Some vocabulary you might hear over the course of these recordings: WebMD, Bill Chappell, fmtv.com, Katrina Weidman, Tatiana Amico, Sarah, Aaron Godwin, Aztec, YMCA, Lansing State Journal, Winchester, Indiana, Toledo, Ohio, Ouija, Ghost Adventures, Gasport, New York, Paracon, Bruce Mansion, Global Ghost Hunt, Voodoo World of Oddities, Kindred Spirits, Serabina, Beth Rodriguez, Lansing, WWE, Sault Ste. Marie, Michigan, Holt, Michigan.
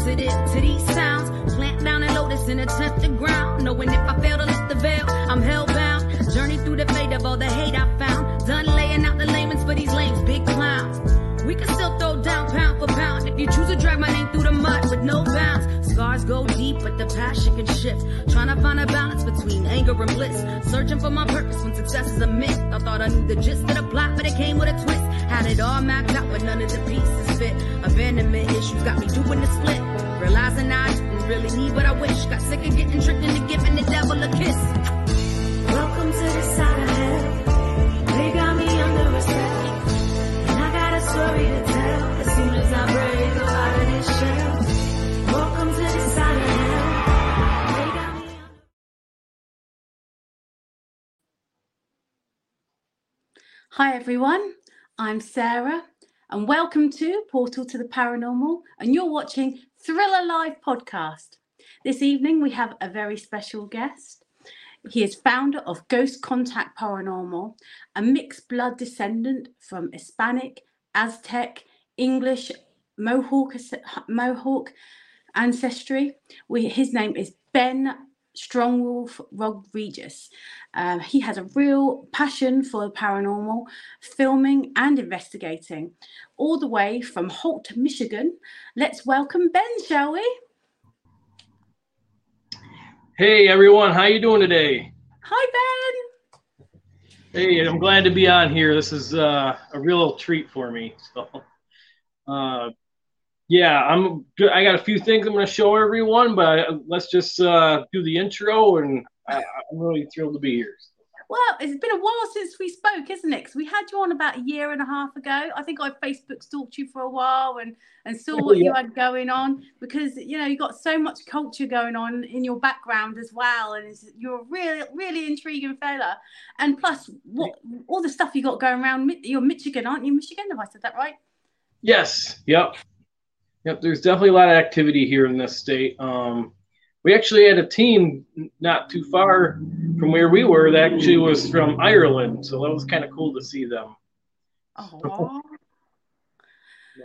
sensitive to these sounds. Plant down and lotus and touch the ground. Knowing if I fail to lift the veil, I'm hellbound. Journey through the fate of all the hate I found. Done laying out the laments for these lames, big clowns. We can still throw down pound for pound. If you choose to drag my name through the mud with no bounds. Scars go deep, but the passion can shift. Trying to find a balance between anger and bliss. Searching for my purpose when success is a myth. I thought I knew the gist of the plot, but it came with a twist. Had it all mapped out, but none of the pieces fit. Abandonment issues got me doing the split. Realizing I didn't really need what I wish. Got sick of getting tricked into giving the devil a kiss. Welcome to the side of hell. They got me under a spell. And I got a story to tell. As soon as I break out of this shell. Welcome to the side of hell. They got me under. Hi everyone. I'm Sarah, and welcome to Portal to the Paranormal, and you're watching Thriller Live Podcast. This evening we have a very special guest. He is founder of Ghost Contact Paranormal, a mixed blood descendant from Hispanic, Aztec, English, Mohawk ancestry. His name is Ben Strongwolf Rodriguez. He has a real passion for the paranormal, filming and investigating, all the way from Holt, Michigan. Let's welcome Ben, shall we? Hey everyone, how you doing today? Hi Ben. Hey, I'm glad to be on here. This is a real treat for me. So, yeah, I got a few things I'm going to show everyone, but let's just do the intro, and I'm really thrilled to be here. Well, it's been a while since we spoke, isn't it? Because we had you on about a year and a half ago. I think I Facebook stalked you for a while and saw what you had going on, because, you know, you've got so much culture going on in your background as well, and you're a really, really intriguing fella. And plus, all the stuff you got going around, you're Michigan, aren't you? Michigan, have I said that right? Yes, yep. Yep, there's definitely a lot of activity here in this state. We actually had a team not too far from where we were that actually was from Ireland, so that was kind of cool to see them. Oh. Yeah.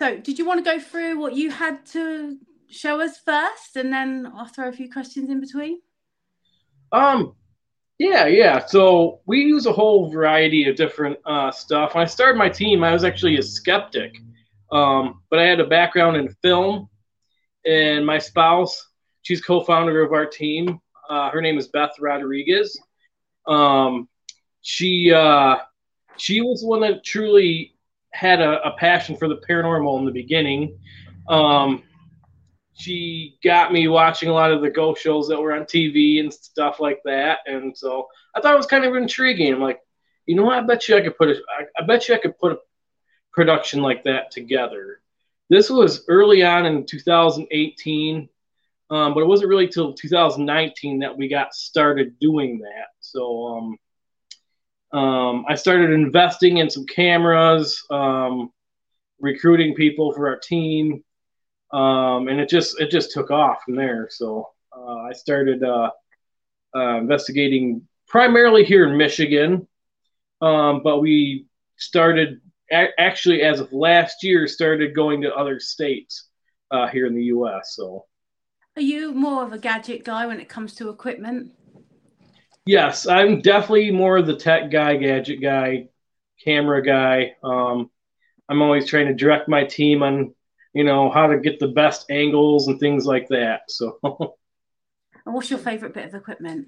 So did you want to go through what you had to show us first, and then I'll throw a few questions in between? Yeah. So we use a whole variety of different stuff. When I started my team, I was actually a skeptic. But I had a background in film, and my spouse, she's co-founder of our team. Her name is Beth Rodriguez. She was the one that truly had a passion for the paranormal in the beginning. She got me watching a lot of the ghost shows that were on TV and stuff like that, and so I thought it was kind of intriguing. I'm like, you know what? I bet you I could put a production like that together. This was early on in 2018, but it wasn't really till 2019 that we got started doing that. So I started investing in some cameras, recruiting people for our team, and it just took off from there. So I started investigating primarily here in Michigan, but we started. Actually, as of last year, started going to other states here in the U.S. So, are you more of a gadget guy when it comes to equipment? Yes, I'm definitely more of the tech guy, gadget guy, camera guy. I'm always trying to direct my team on, you know, how to get the best angles and things like that. So, and what's your favorite bit of equipment?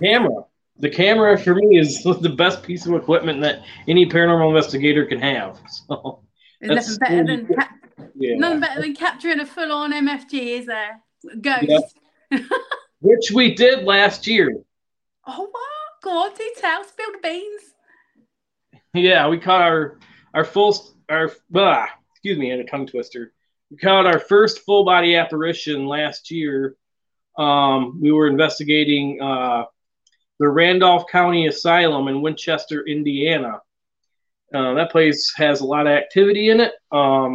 Camera. The camera for me is the best piece of equipment that any paranormal investigator can have. So that's nothing better than capturing a full-on MFG, is there? Ghost. Yep. Which we did last year. Oh my God! Detail, spill the beans. Yeah, we caught We caught our first full-body apparition last year. We were investigating. The Randolph County Asylum in Winchester, Indiana. That place has a lot of activity in it. But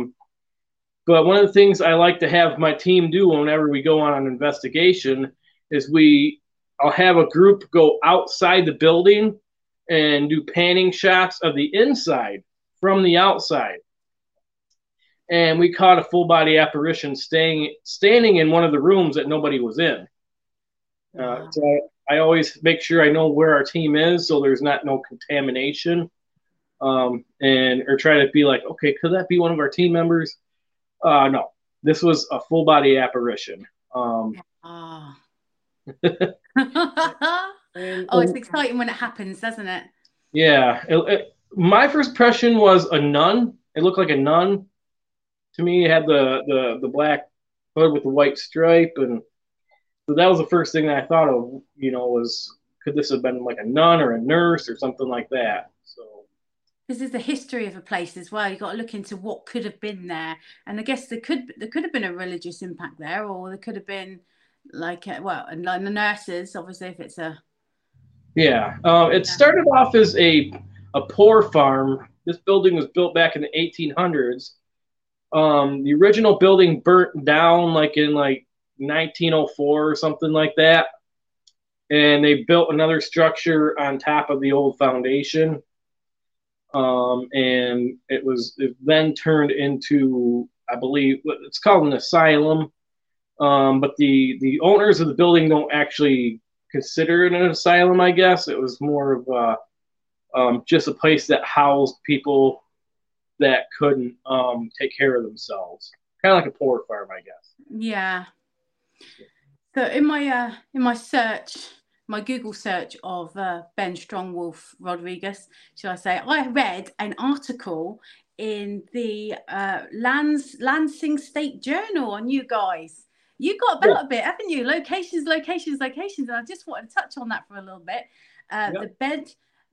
one of the things I like to have my team do whenever we go on an investigation is I'll have a group go outside the building and do panning shots of the inside from the outside. and we caught a full-body apparition standing in one of the rooms that nobody was in. So I always make sure I know where our team is so there's no contamination. Or try to be like, okay, could that be one of our team members? No, this was a full-body apparition. It's exciting when it happens, doesn't it? Yeah. My first impression was a nun. It looked like a nun to me. It had the black hood with the white stripe, and so that was the first thing that I thought of. Was could this have been like a nun or a nurse or something like that? So this is the history of a place as well. You got to look into what could have been there, and I guess there could have been a religious impact there, or there could have been and the nurses, obviously, if it's a it started off as a poor farm. This building was built back in the 1800s. The original building burnt down in 1904 or something like that. And they built another structure on top of the old foundation. And it then turned into, I believe, it's called an asylum. But the owners of the building don't actually consider it an asylum, I guess. It was more of a just a place that housed people that couldn't take care of themselves, kind of like a poor farm, I guess. Yeah. So in my Google search of Ben Strongwolf Rodriguez, shall I say, I read an article in the Lansing State Journal on you guys. You got about a bit, haven't you? Locations, locations, locations. And I just wanted to touch on that for a little bit.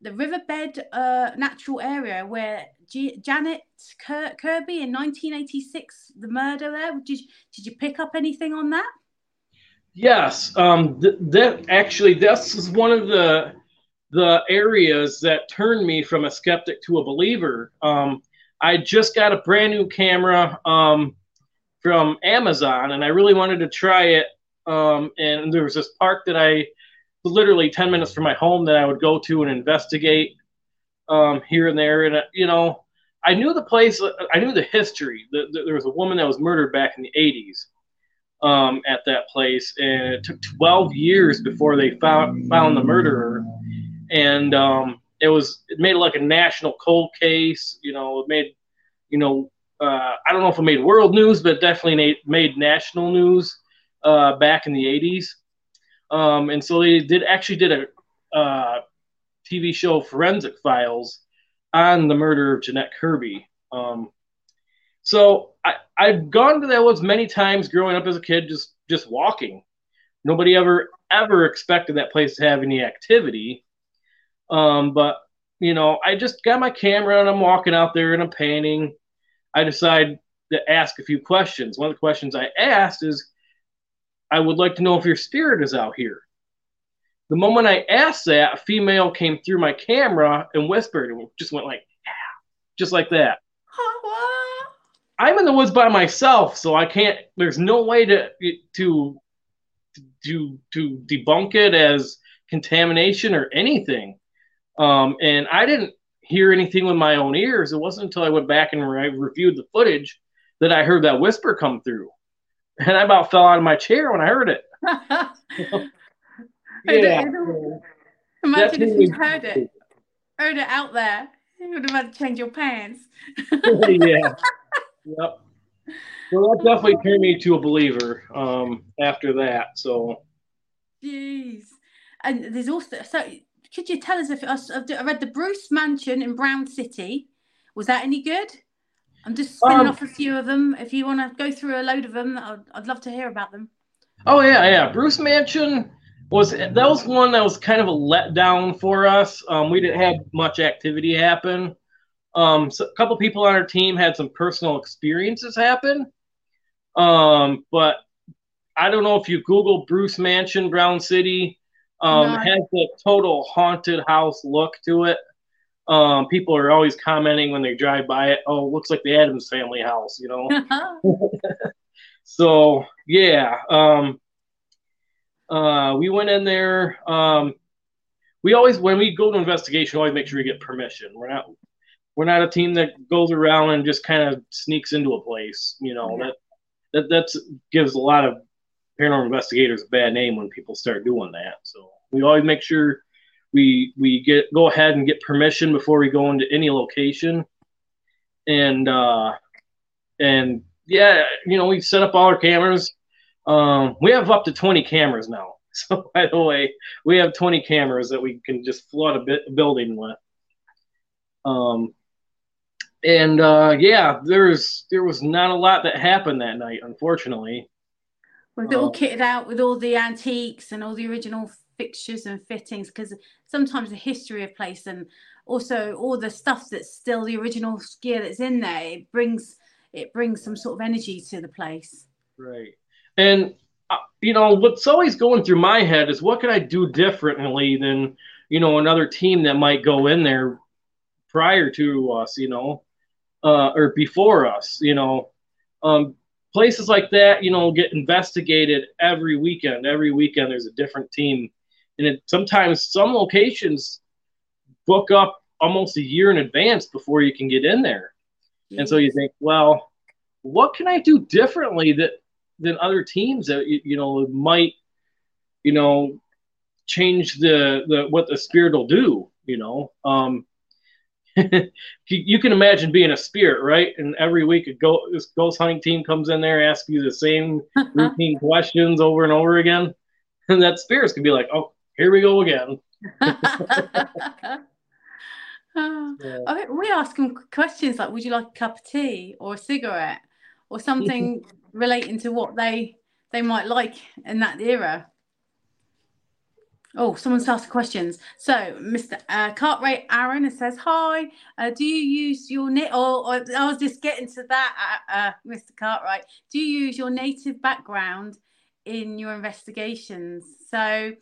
The Riverbend Natural Area, where Jeanette Kirby in 1986, the murder there. Did you pick up anything on that? Yes, this is one of the areas that turned me from a skeptic to a believer. I just got a brand new camera from Amazon, and I really wanted to try it. And there was this park that literally 10 minutes from my home that I would go to and investigate here and there. And, I knew the place. I knew the history. There was a woman that was murdered back in the 80s at that place. And it took 12 years before they found the murderer. And it made like a national cold case. It made, I don't know if it made world news, but it definitely made national news back in the 80s. And so they did a TV show, Forensic Files, on the murder of Jeanette Kirby. So I've gone to that woods many times growing up as a kid, just walking. Nobody ever expected that place to have any activity. But I just got my camera and I'm walking out there and I'm panning. I decide to ask a few questions. One of the questions I asked is, I would like to know if your spirit is out here. The moment I asked that, a female came through my camera and whispered and just went like, ah, just like that. I'm in the woods by myself, so I can't, there's no way to debunk it as contamination or anything. And I didn't hear anything with my own ears. It wasn't until I went back and reviewed the footage that I heard that whisper come through. And I about fell out of my chair when I heard it. Imagine if you heard it out there. You would have had to change your pants. Yeah. Yep. Well, that definitely turned me to a believer after that. So. Jeez. And there's also, so could you tell us if I read the Bruce Mansion in Brown City? Was that any good? I'm just spinning off a few of them. If you want to go through a load of them, I'd love to hear about them. Oh, yeah. Bruce Mansion, that was one that was kind of a letdown for us. We didn't have much activity happen. So a couple people on our team had some personal experiences happen. But I don't know if you Google Bruce Mansion, Brown City. It has the total haunted house look to it. People are always commenting when they drive by it, oh, it looks like the Addams Family house, So, yeah. We went in there. When we go to investigation, we always make sure we get permission. We're not, we're not a team that goes around and just kind of sneaks into a place. You know, yeah. that gives a lot of paranormal investigators a bad name when people start doing that. So we always make sure we go ahead and get permission before we go into any location. And yeah, you know, we set up all our cameras. We have up to 20 cameras now. So, by the way, we have 20 cameras that we can just flood a building with. Yeah, there was not a lot that happened that night, unfortunately. Well, they're all kitted out with all the antiques and all the original fixtures and fittings, because sometimes the history of place and also all the stuff that's still the original gear that's in there, it brings some sort of energy to the place. Right. And, you know, what's always going through my head is what could I do differently than, you know, another team that might go in there prior to us, you know, or before us, you know. Places like that, you know, get investigated every weekend. Every weekend there's a different team. And sometimes some locations book up almost a year in advance before you can get in there. Mm-hmm. And so you think, well, what can I do differently than other teams that, you know, might, you know, change what the spirit will do, you know. You can imagine being a spirit, right? And every week this ghost hunting team comes in there, asks you the same routine questions over and over again. And that spirit's going to be like, oh, here we go again. We ask them questions like, would you like a cup of tea or a cigarette? Or something relating to what they might like in that era. Oh, someone's asked questions. So, Mr. Cartwright Aaron says, hi, do you use your... I was just getting to that, Mr. Cartwright. Do you use your native background in your investigations? So,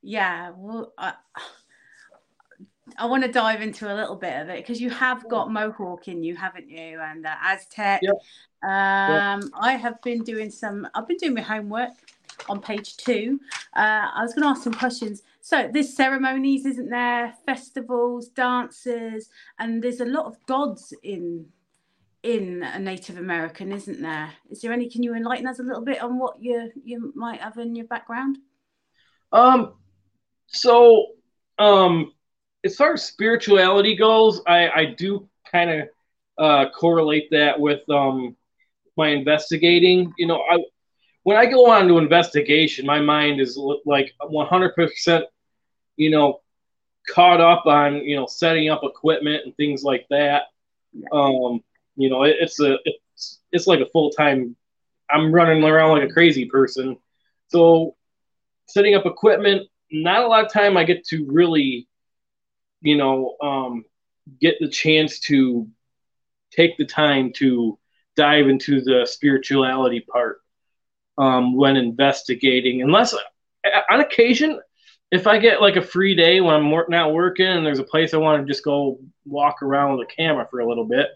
yeah, well, I want to dive into a little bit of it, because you have got Mohawk in you, haven't you? And Aztec. Yep. I've been doing my homework on page 2. I was going to ask some questions. So there's ceremonies, isn't there? Festivals, dances, and there's a lot of gods in a Native American, isn't there? Is there any, can you enlighten us a little bit on what you might have in your background? As far as spirituality goes, I do kind of correlate that with my investigating. You know, when I go on to investigation, my mind is like 100%, you know, caught up on, you know, setting up equipment and things like that. You know, it's like a full-time, I'm running around like a crazy person. So setting up equipment, not a lot of time I get to really, you know, get the chance to take the time to dive into the spirituality part when investigating. Unless, on occasion, if I get like a free day when I'm not working and there's a place I want to just go walk around with a camera for a little bit,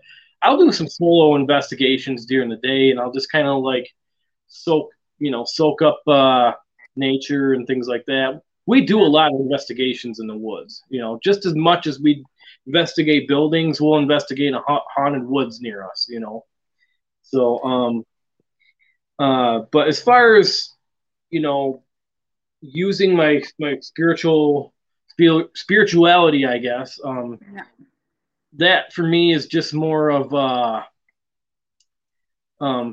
I'll do some solo investigations during the day, and I'll just kind of like soak up nature and things like that. We do a lot of investigations in the woods, you know, just as much as we investigate buildings, we'll investigate a haunted woods near us, you know. So, but as far as, you know, using my spirituality, I guess, that for me is just more of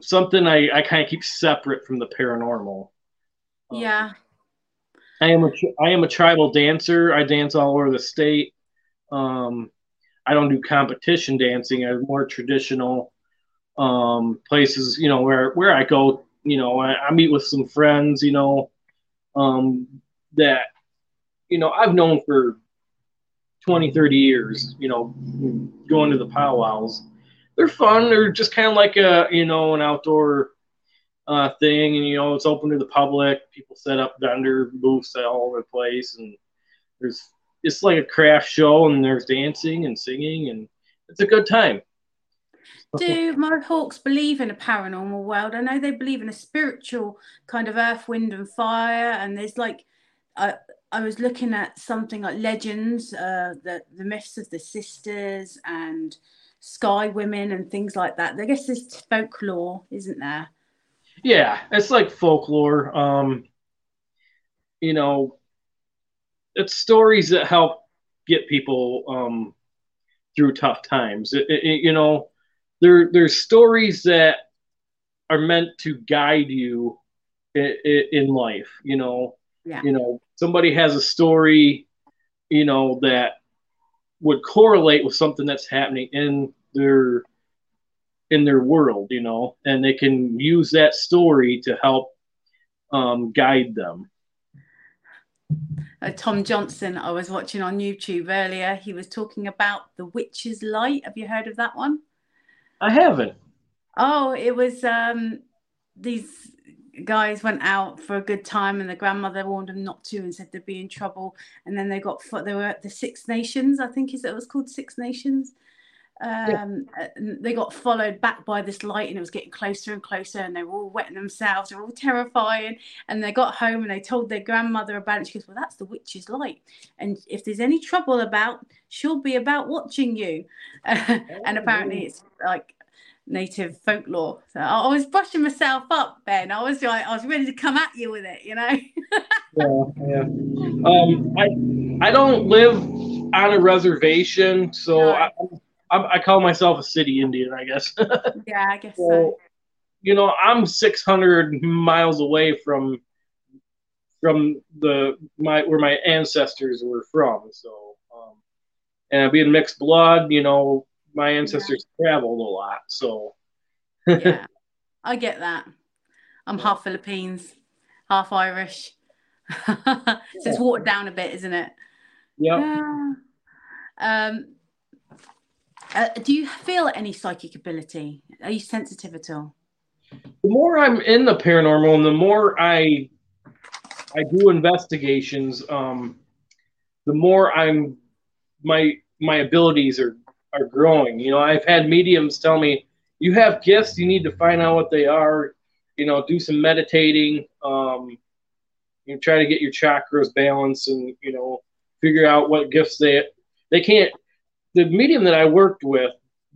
something I kind of keep separate from the paranormal. Yeah. I am a tribal dancer. I dance all over the state. I don't do competition dancing. I'm more traditional places, you know, where I go, you know, I meet with some friends, you know, that, you know, I've known for 20, 30 years, you know, going to the powwows. They're fun. They're just kind of like an outdoor thing, and you know, it's open to the public. People set up vendor booths all over the place, and it's like a craft show, and there's dancing and singing, and it's a good time. Do Mohawks believe in a paranormal world? I know they believe in a spiritual kind of earth, wind and fire, and there's like I was looking at something like legends, the myths of the sisters and sky women and things like that. I guess there's folklore, isn't there? Yeah, it's like folklore. You know, it's stories that help get people through tough times. You know, there's stories that are meant to guide you in life. You know, yeah. You know, somebody has a story, you know, that would correlate with something that's happening in their world, you know, and they can use that story to help guide them. Tom Johnson, I was watching on YouTube earlier. He was talking about The Witch's Light. Have you heard of that one? I haven't. Oh, it was these guys went out for a good time, and the grandmother warned them not to and said they'd be in trouble. And then they were at the Six Nations, I think it was called Six Nations. Yeah. They got followed back by this light, and it was getting closer and closer, and they were all wetting themselves, they were all terrifying, and they got home and they told their grandmother about it. She goes, well, that's the witch's light, and if there's any trouble about, she'll be about watching you. And apparently it's like native folklore. So I was brushing myself up, Ben. I was ready to come at you with it, you know. Yeah. I don't live on a reservation, so no. I call myself a city Indian, I guess. Yeah, I guess so. You know, I'm 600 miles away from where my ancestors were from. So, and being mixed blood, you know, my ancestors traveled a lot. So, yeah, I get that. I'm half Philippines, half Irish. So it's watered down a bit, isn't it? Yep. Yeah. Do you feel any psychic ability? Are you sensitive at all? The more I'm in the paranormal and the more I do investigations, the more my abilities are growing. You know, I've had mediums tell me, you have gifts, you need to find out what they are, you know, do some meditating, you try to get your chakras balanced and, you know, figure out what gifts they can't. The medium that I worked with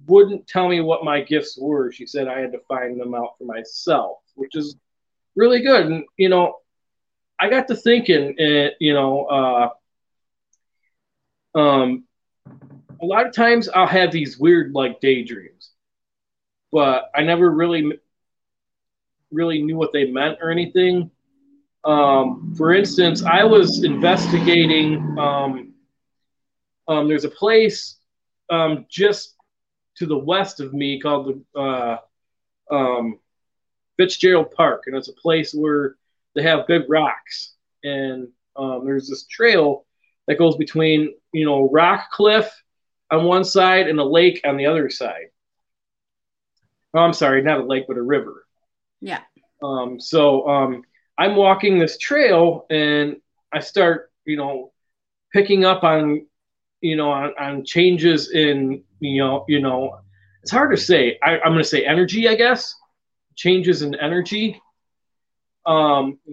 wouldn't tell me what my gifts were. She said I had to find them out for myself, which is really good. And, you know, I got to thinking, you know, a lot of times I'll have these weird, like, daydreams, but I never really knew what they meant or anything. For instance, I was investigating, there's a place just to the west of me called the Fitzgerald Park, and it's a place where they have big rocks, and there's this trail that goes between, you know, rock cliff on one side and a lake on the other side. Oh, I'm sorry, not a lake, but a river. Yeah. So I'm walking this trail, and I start, you know, picking up on, you know, on changes in, you know, it's hard to say. I'm going to say energy, I guess. Changes in energy.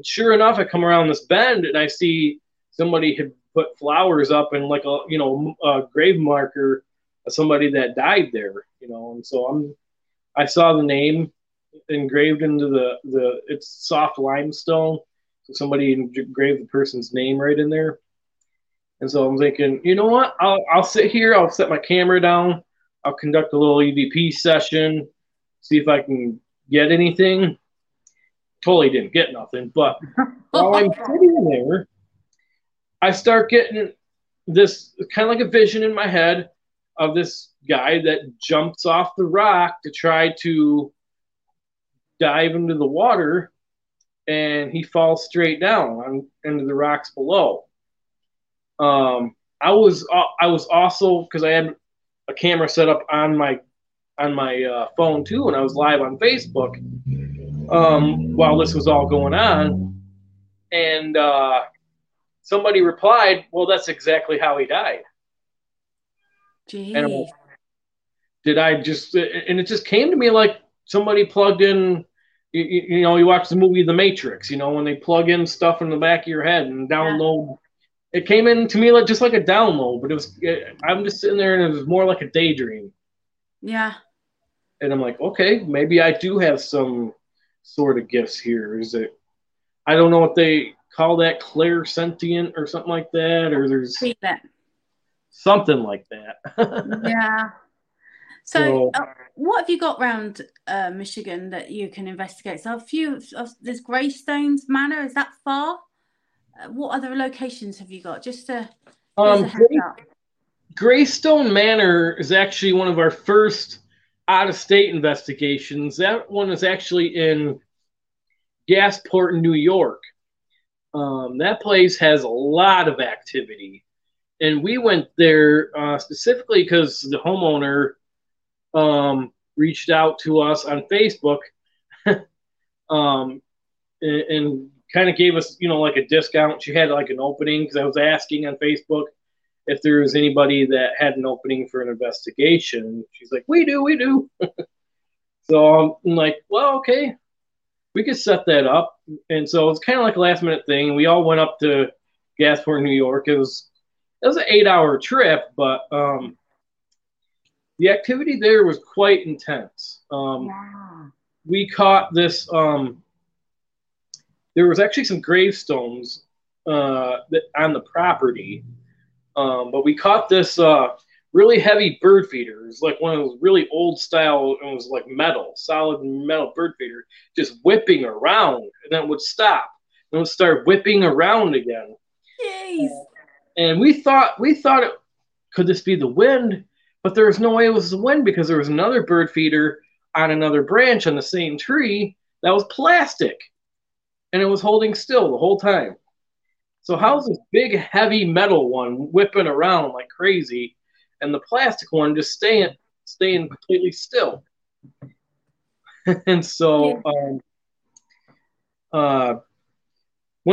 Sure enough, I come around this bend and I see somebody had put flowers up and, like, a, you know, a grave marker of somebody that died there, you know. And so I saw the name engraved into it's soft limestone. So somebody engraved the person's name right in there. And so I'm thinking, you know what, I'll sit here, I'll set my camera down, I'll conduct a little EVP session, see if I can get anything. Totally didn't get nothing, but while I'm sitting there, I start getting this kind of like a vision in my head of this guy that jumps off the rock to try to dive into the water, and he falls straight down into the rocks below. I was also, because I had a camera set up on my phone too, and I was live on Facebook while this was all going on, and somebody replied, "Well, that's exactly how he died." Gee. And it just came to me like somebody plugged in. You know, you watch the movie The Matrix. You know, when they plug in stuff in the back of your head and download. It came in to me like just like a download, but it was I'm just sitting there and it was more like a daydream. Yeah. And I'm like, okay, maybe I do have some sort of gifts here. Is it? I don't know what they call that, clairsentient or something like that, or there's something like that. Yeah. So, what have you got around Michigan that you can investigate? So, a few of this Greystone's Manor, is that far? What other locations have you got? Just to Greystone Manor is actually one of our first out-of-state investigations. That one is actually in Gasport, New York. That place has a lot of activity. And we went there specifically because the homeowner reached out to us on Facebook and kind of gave us, you know, like a discount. She had like an opening because I was asking on Facebook if there was anybody that had an opening for an investigation. She's like, we do. So I'm like, well, okay, we could set that up. And so it's kind of like a last minute thing. We all went up to Gasport, New York. It was an 8-hour trip, but the activity there was quite intense. Wow. We caught this, there was actually some gravestones on the property. But we caught this really heavy bird feeder. It was like one of those really old style, and it was like metal, solid metal bird feeder, just whipping around, and then it would stop. Then it would start whipping around again. Jeez. And we thought, could this be the wind? But there was no way it was the wind because there was another bird feeder on another branch on the same tree that was plastic. And it was holding still the whole time. So how's this big, heavy metal one whipping around like crazy, and the plastic one just staying completely still? And so, one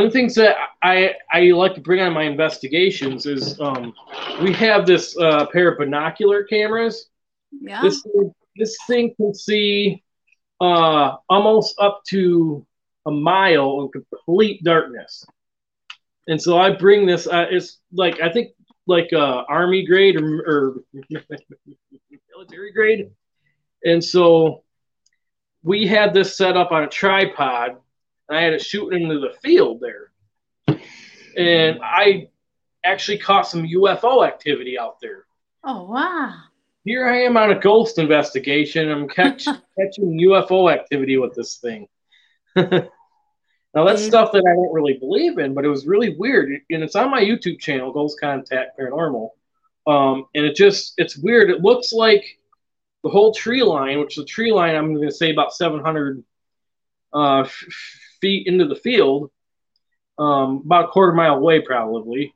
of the things that I like to bring on my investigations is we have this pair of binocular cameras. Yeah. This thing can see almost up to a mile in complete darkness. And so I bring this. It's like I think like army grade or military grade. And so we had this set up on a tripod. And I had it shooting into the field there, and I actually caught some UFO activity out there. Oh wow! Here I am on a ghost investigation. I'm catching UFO activity with this thing. Now, that's stuff that I don't really believe in, but it was really weird. And it's on my YouTube channel, Ghost Contact Paranormal. And it's weird. It looks like the whole tree line, which the tree line, I'm going to say about 700 feet into the field, about a quarter mile away probably.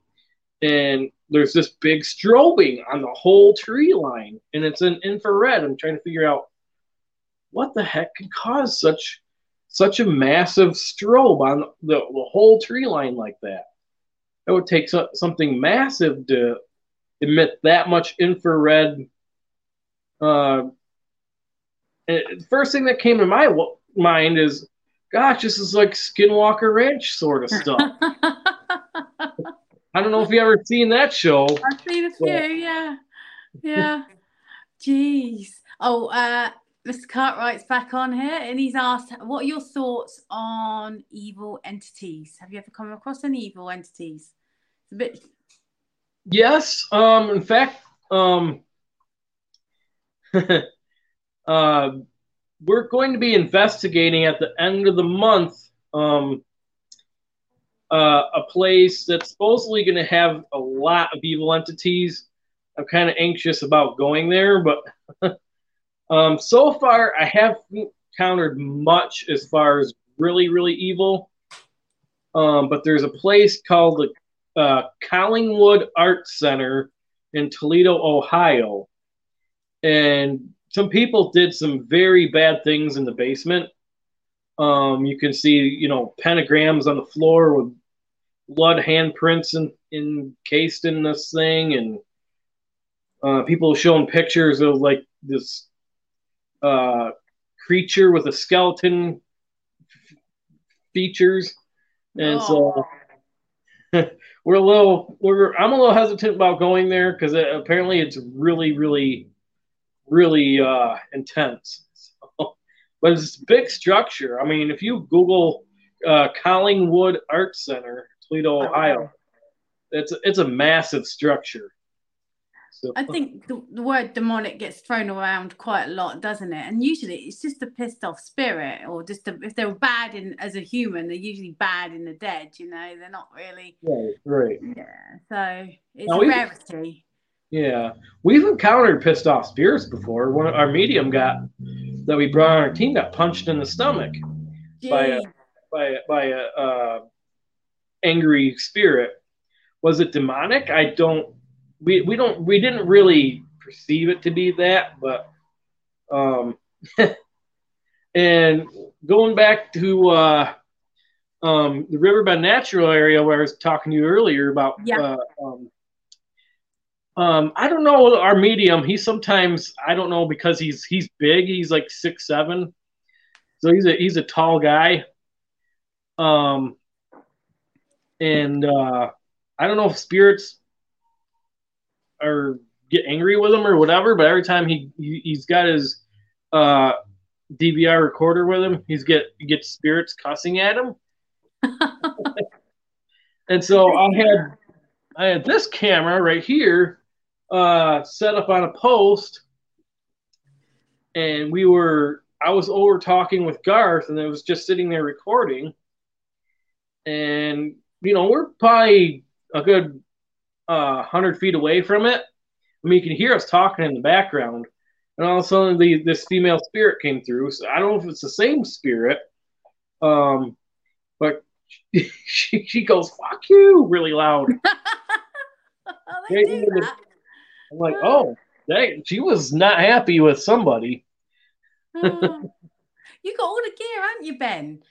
And there's this big strobing on the whole tree line. And it's in infrared. I'm trying to figure out what the heck could cause such a massive strobe on the whole tree line like that. It would take something massive to emit that much infrared. The first thing that came to my mind is, gosh, this is like Skinwalker Ranch sort of stuff. I don't know if you ever seen that show. I've seen a few, yeah. Yeah. Jeez. Oh, Mr. Cartwright's back on here, and he's asked, what are your thoughts on evil entities? Have you ever come across any evil entities? It's a bit... Yes. In fact, we're going to be investigating at the end of the month a place that's supposedly going to have a lot of evil entities. I'm kind of anxious about going there, but... so far, I haven't encountered much as far as really, really evil. But there's a place called the Collingwood Art Center in Toledo, Ohio. And some people did some very bad things in the basement. You can see, you know, pentagrams on the floor with blood handprints encased in this thing. And people showing pictures of, like, this... creature with a skeleton features, and so I'm a little hesitant about going there because apparently it's really intense. So, but it's a big structure. I mean, if you Google Collingwood Art Center, Toledo, Ohio, it's a massive structure. So, I think the word demonic gets thrown around quite a lot, doesn't it? And usually it's just a pissed off spirit, or just if they're bad as a human, they're usually bad in the dead, you know, they're not really. Yeah, right. Yeah, so it's a rarity. Yeah, we've encountered pissed off spirits before. One of our medium that we brought on our team got punched in the stomach by an angry spirit. Was it demonic? I don't. We didn't really perceive it to be that, but and going back to the Riverbend Natural Area where I was talking to you earlier about, I don't know, our medium, he sometimes, I don't know, because he's big, he's like 6'7", so he's a tall guy, and I don't know if spirits or get angry with him or whatever, but every time he's got his DVR recorder with him, he gets spirits cussing at him. And so I had this camera right here set up on a post, and I was over talking with Garth, and it was just sitting there recording, and you know, we're probably a good 100 feet away from it. I mean, you can hear us talking in the background, and all of a sudden this female spirit came through. So I don't know if it's the same spirit, but she goes, "Fuck you," really loud. I'm like, oh dang, she was not happy with somebody. You got all the gear, haven't you, Ben?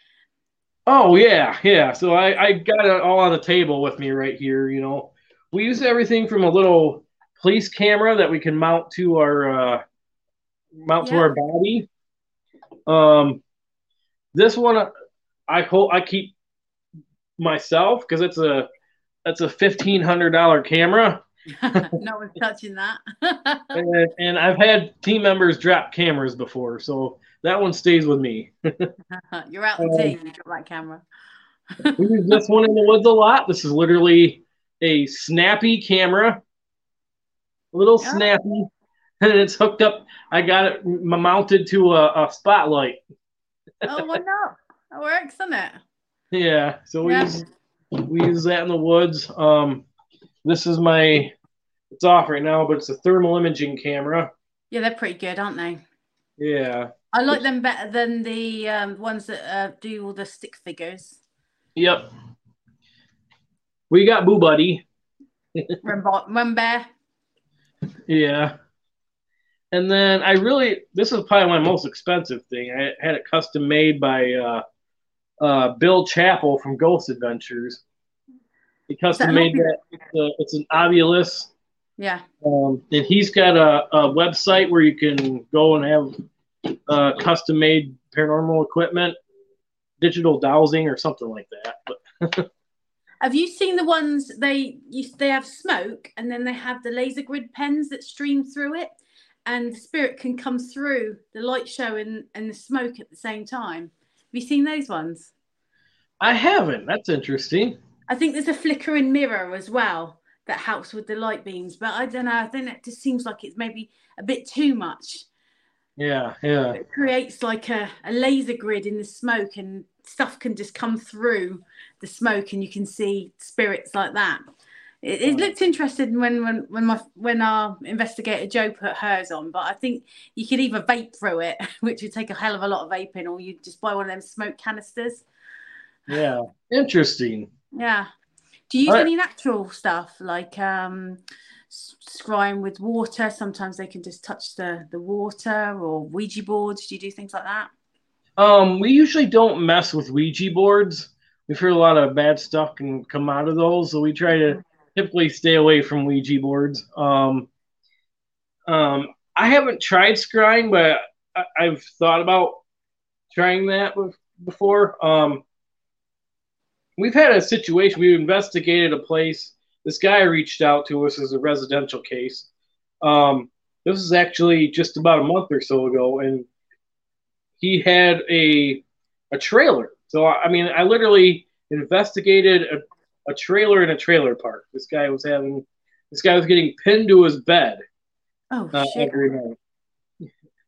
Oh yeah. So I got it all on the table with me right here, you know. We use everything from a little police camera that we can mount to our to our body. This one I keep myself because that's a $1,500 camera. No one's touching that. and I've had team members drop cameras before, so that one stays with me. You're out the team. You drop that camera. We use this one in the woods a lot. This is literally a snappy camera, a little snappy, and it's hooked up. I got it mounted to a spotlight. Oh, why not? That works, isn't it? Yeah. So we use that in the woods. This is it's off right now, but it's a thermal imaging camera. Yeah, they're pretty good, aren't they? Yeah. I like them better than the ones that do all the stick figures. Yep. We got Boo Buddy. Remember? Yeah. And then this is probably my most expensive thing. I had it custom made by Bill Chappell from Ghost Adventures. He custom made that. It's an ovulus. Yeah. And he's got a website where you can go and have custom made paranormal equipment, digital dowsing or something like that. But have you seen the ones they have smoke, and then they have the laser grid pens that stream through it, and the spirit can come through the light show and the smoke at the same time? Have you seen those ones? I haven't. That's interesting. I think there's a flickering mirror as well that helps with the light beams, but I don't know. I think it just seems like it's maybe a bit too much. Yeah. It creates like a laser grid in the smoke, and stuff can just come through the smoke, and you can see spirits like that. It looked interesting when our investigator Joe put hers on, but I think you could either vape through it, which would take a hell of a lot of vaping, or you just buy one of them smoke canisters. Yeah, interesting. Yeah. Do you use any natural stuff like scrying with water? Sometimes they can just touch the water, or Ouija boards. Do you do things like that? We usually don't mess with Ouija boards. We've heard a lot of bad stuff can come out of those, so we try to typically stay away from Ouija boards. I haven't tried scrying, but I've thought about trying that before. We've had a situation. We've investigated a place. This guy reached out to us as a residential case. This is actually just about a month or so ago, and he had a trailer. So, I mean, I literally investigated a trailer in a trailer park. This guy was getting pinned to his bed. Oh, shit. Every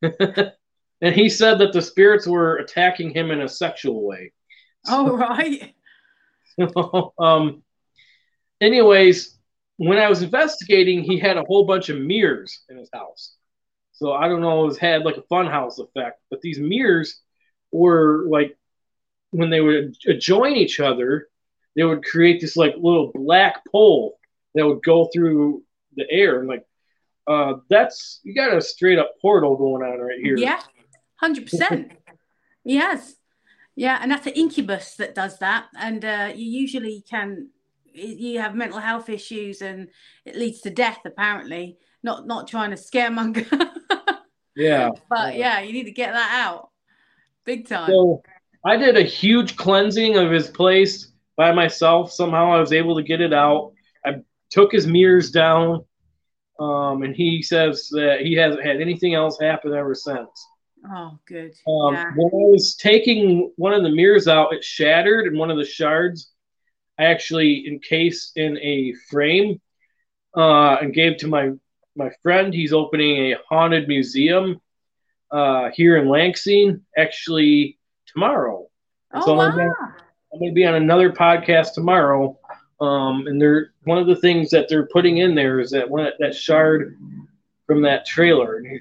night. And he said that the spirits were attacking him in a sexual way. So, oh, right. So, anyways, when I was investigating, he had a whole bunch of mirrors in his house. So I don't know, it had like a funhouse effect. But these mirrors were like, when they would join each other, they would create this like little black pole that would go through the air. And like, that's, you got a straight up portal going on right here. Yeah, 100%. Yes. Yeah, and that's an incubus that does that. And you have mental health issues and it leads to death, apparently. Not trying to scaremonger. Yeah. But yeah, you need to get that out. Big time. So I did a huge cleansing of his place by myself. Somehow I was able to get it out. I took his mirrors down. And he says that he hasn't had anything else happen ever since. Oh, good. Yeah. When I was taking one of the mirrors out, it shattered, and one of the shards I actually encased in a frame and gave to my friend. He's opening a haunted museum here in Lansing, actually tomorrow. Oh, so wow. I'm going to be on another podcast tomorrow. And they're one of the things that they're putting in there is that that shard from that trailer. And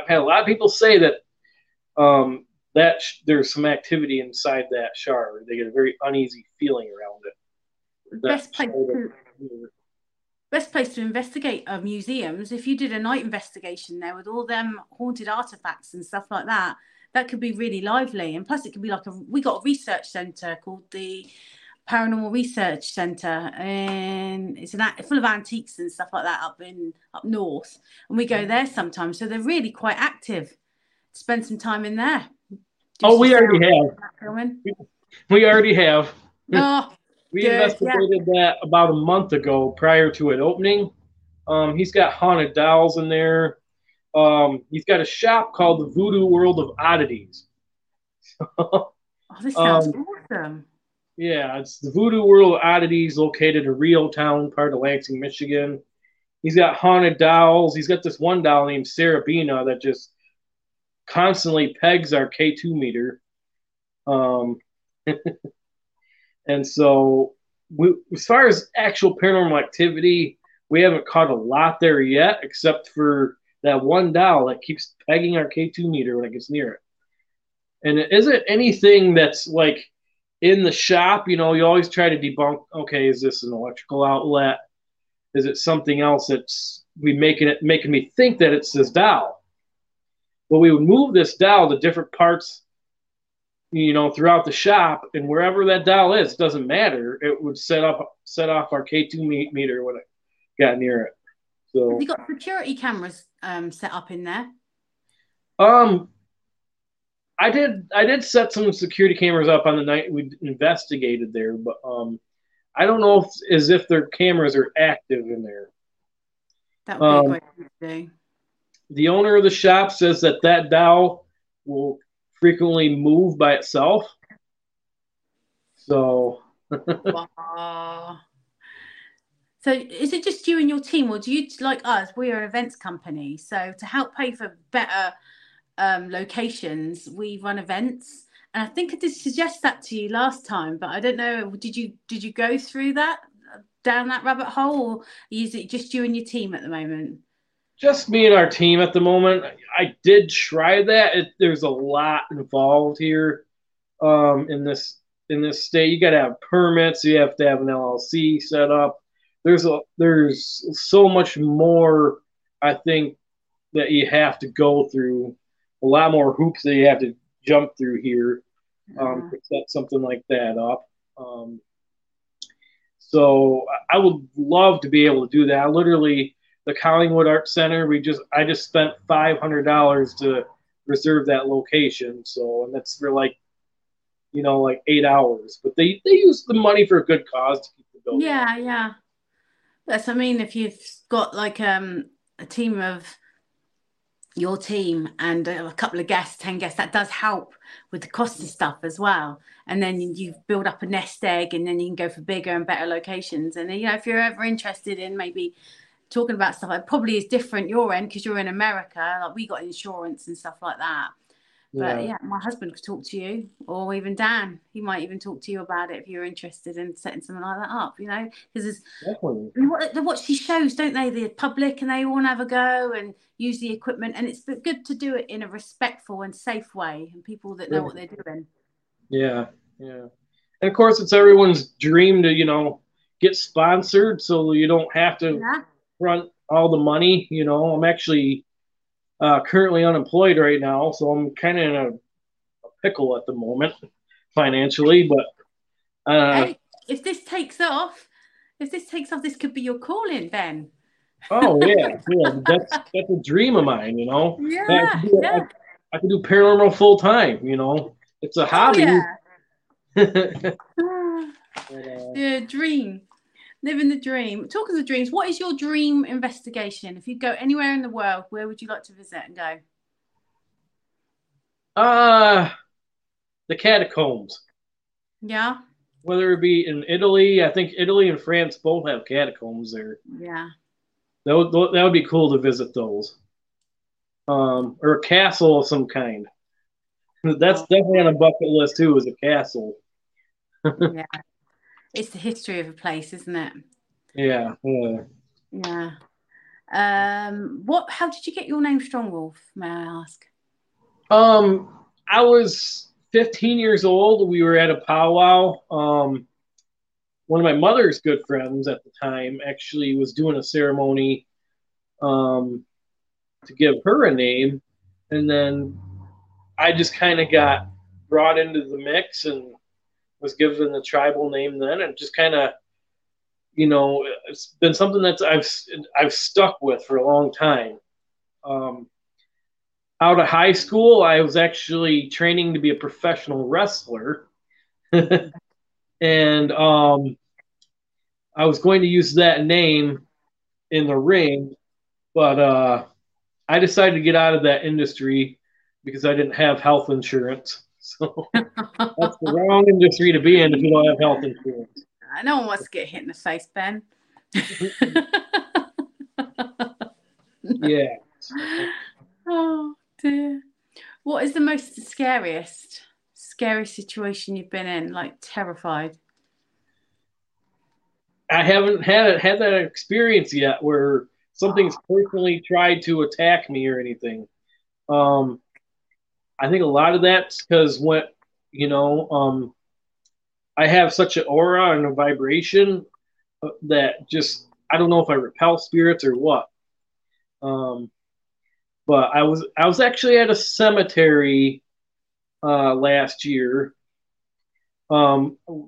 I've had a lot of people say that there's some activity inside that shard. They get a very uneasy feeling around it. Best place to investigate are museums. If you did a night investigation there with all them haunted artifacts and stuff like that, that could be really lively. And plus, it could be like we got a research center called the Paranormal Research Center, and it's full of antiques and stuff like that up north, and we go there sometimes, so they're really quite active. Spend some time in there. We already have oh, we good, investigated that about a month ago prior to it opening. He's got haunted dolls in there. He's got a shop called the Voodoo World of Oddities. Oh, this sounds awesome. Yeah, it's the Voodoo World of Oddities, located in Rio Town, part of Lansing, Michigan. He's got haunted dolls. He's got this one doll named Serabina that just constantly pegs our K2 meter. And so as far as actual paranormal activity, we haven't caught a lot there yet, except for that one doll that keeps pegging our K2 meter when it gets near it. And it isn't anything that's like in the shop, you know, you always try to debunk, okay, is this an electrical outlet? Is it something else that's making me think that it's this dial? Well, we would move this dial to different parts, you know, throughout the shop, and wherever that dial is, doesn't matter. It would set off our K2 meter when it got near it. So have you got security cameras set up in there? I did set some security cameras up on the night we investigated there, but I don't know if their cameras are active in there. That would be quite. The owner of the shop says that dowel will frequently move by itself. So. Wow. So is it just you and your team, or do you, like us, we are an events company, so to help pay for better locations, we run events, and I think I did suggest that to you last time, but I don't know, did you go through that, down that rabbit hole, or is it just you and your team at the moment? Just me and our team at the moment. I did try that. There's a lot involved here in this state. You got to have permits, you have to have an LLC set up. There's so much more, I think, that you have to go through. A lot more hoops that you have to jump through here to set something like that up. So I would love to be able to do that. I literally, the Collingwood Art Center, I just spent $500 to reserve that location. So, and that's for like you know, like 8 hours. But they used the money for a good cause to keep the building. Yeah, yeah. That's, I mean, if you've got like a team of your team and a couple of guests, 10 guests, that does help with the cost of stuff as well. And then you build up a nest egg, and then you can go for bigger and better locations. And, you know, if you're ever interested in maybe talking about stuff, it probably is different your end because you're in America. Like, we got insurance and stuff like that. But yeah, my husband could talk to you, or even Dan. He might even talk to you about it if you're interested in setting something like that up, you know? Because what she shows, don't they? The public, and they all have a go and use the equipment. And it's good to do it in a respectful and safe way, and people that know what they're doing. Yeah, yeah. And, of course, it's everyone's dream to, you know, get sponsored so you don't have to front all the money. You know, I'm actually... currently unemployed right now, so I'm kind of in a pickle at the moment financially. But hey, if this takes off, this could be your calling, Ben. Oh yeah, yeah, that's a dream of mine, you know. Yeah, I can do paranormal full time, you know. It's a hobby. Oh, yeah. The dream. Living the dream. Talking of dreams, what is your dream investigation? If you go anywhere in the world, where would you like to visit and go? The catacombs. Yeah. Whether it be in Italy, I think Italy and France both have catacombs there. Yeah. That would be cool to visit those. Or a castle of some kind. That's definitely on a bucket list too, is a castle. Yeah. It's the history of a place, isn't it? Yeah, yeah. Yeah. How did you get your name Strongwolf, may I ask? I was 15 years old. We were at a powwow. One of my mother's good friends at the time actually was doing a ceremony to give her a name. And then I just kind of got brought into the mix and was given the tribal name then, and just kind of, you know, it's been something that I've stuck with for a long time. Out of high school, I was actually training to be a professional wrestler. And I was going to use that name in the ring, but I decided to get out of that industry because I didn't have health insurance. So that's the wrong industry to be in if you don't have health insurance. No one wants to get hit in the face, Ben. Yeah. Oh, dear. What is the most scary situation you've been in, like terrified? I haven't had that experience yet where something's personally tried to attack me or anything. I think a lot of that's because when, you know, I have such an aura and a vibration that just, I don't know if I repel spirits or what. But I was actually at a cemetery last year,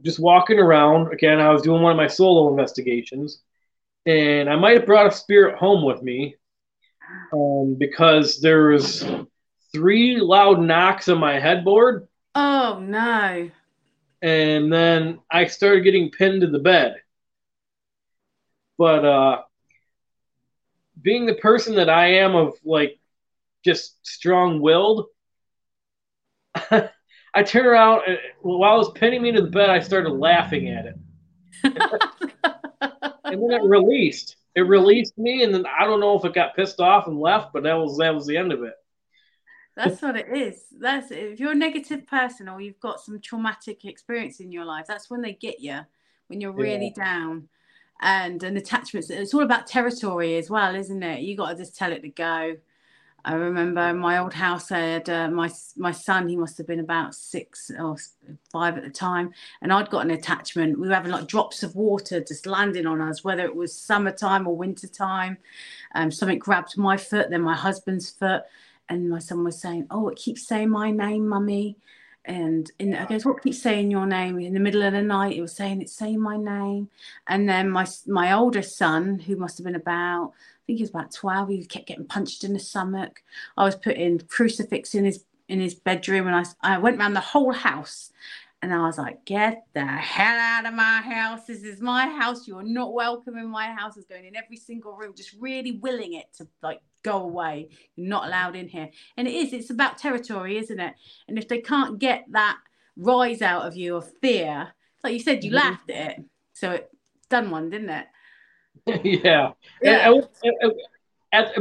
just walking around. Again, I was doing one of my solo investigations, and I might have brought a spirit home with me because there was 3 loud knocks on my headboard. Oh, no. And then I started getting pinned to the bed. But being the person that I am, of like just strong-willed, I turned around, and while it was pinning me to the bed, I started laughing at it. And then it released. It released me, and then I don't know if it got pissed off and left, but that was the end of it. That's what it is. That's it. If you're a negative person or you've got some traumatic experience in your life, that's when they get you, when you're really down. And attachments, it's all about territory as well, isn't it? You got to just tell it to go. I remember my old house, I had my son, he must have been about 6 or 5 at the time, and I'd got an attachment. We were having like drops of water just landing on us, whether it was summertime or wintertime. Something grabbed my foot, then my husband's foot. And my son was saying, "Oh, it keeps saying my name, Mummy." And I goes, "What keeps saying your name?" In the middle of the night, it was saying, "It's saying my name." And then my older son, who must have been about, I think he was about 12, he kept getting punched in the stomach. I was putting crucifix in his bedroom, and I went around the whole house. And I was like, get the hell out of my house. This is my house. You're not welcome in my house. I was going in every single room, just really willing it to like go away. You're not allowed in here. And it is, it's about territory, isn't it? And if they can't get that rise out of you of fear, like you said, you laughed at it. So it done one, didn't it? Yeah. At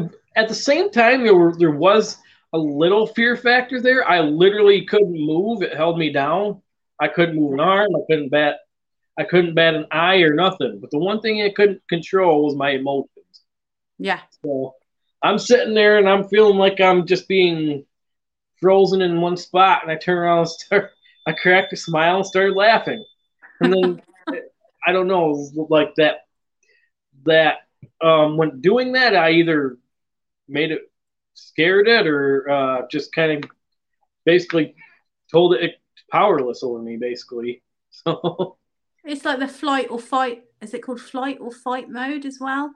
the same time, there was a little fear factor there. I literally couldn't move. It held me down. I couldn't move an arm. I couldn't bat an eye or nothing. But the one thing I couldn't control was my emotions. Yeah. So I'm sitting there and I'm feeling like I'm just being frozen in one spot. And I turn around and I cracked a smile and started laughing. And then I don't know, like that when doing that, I either made it scared it or just kind of basically told it powerless over me, basically. So it's like the flight or fight, is it called flight or fight mode as well?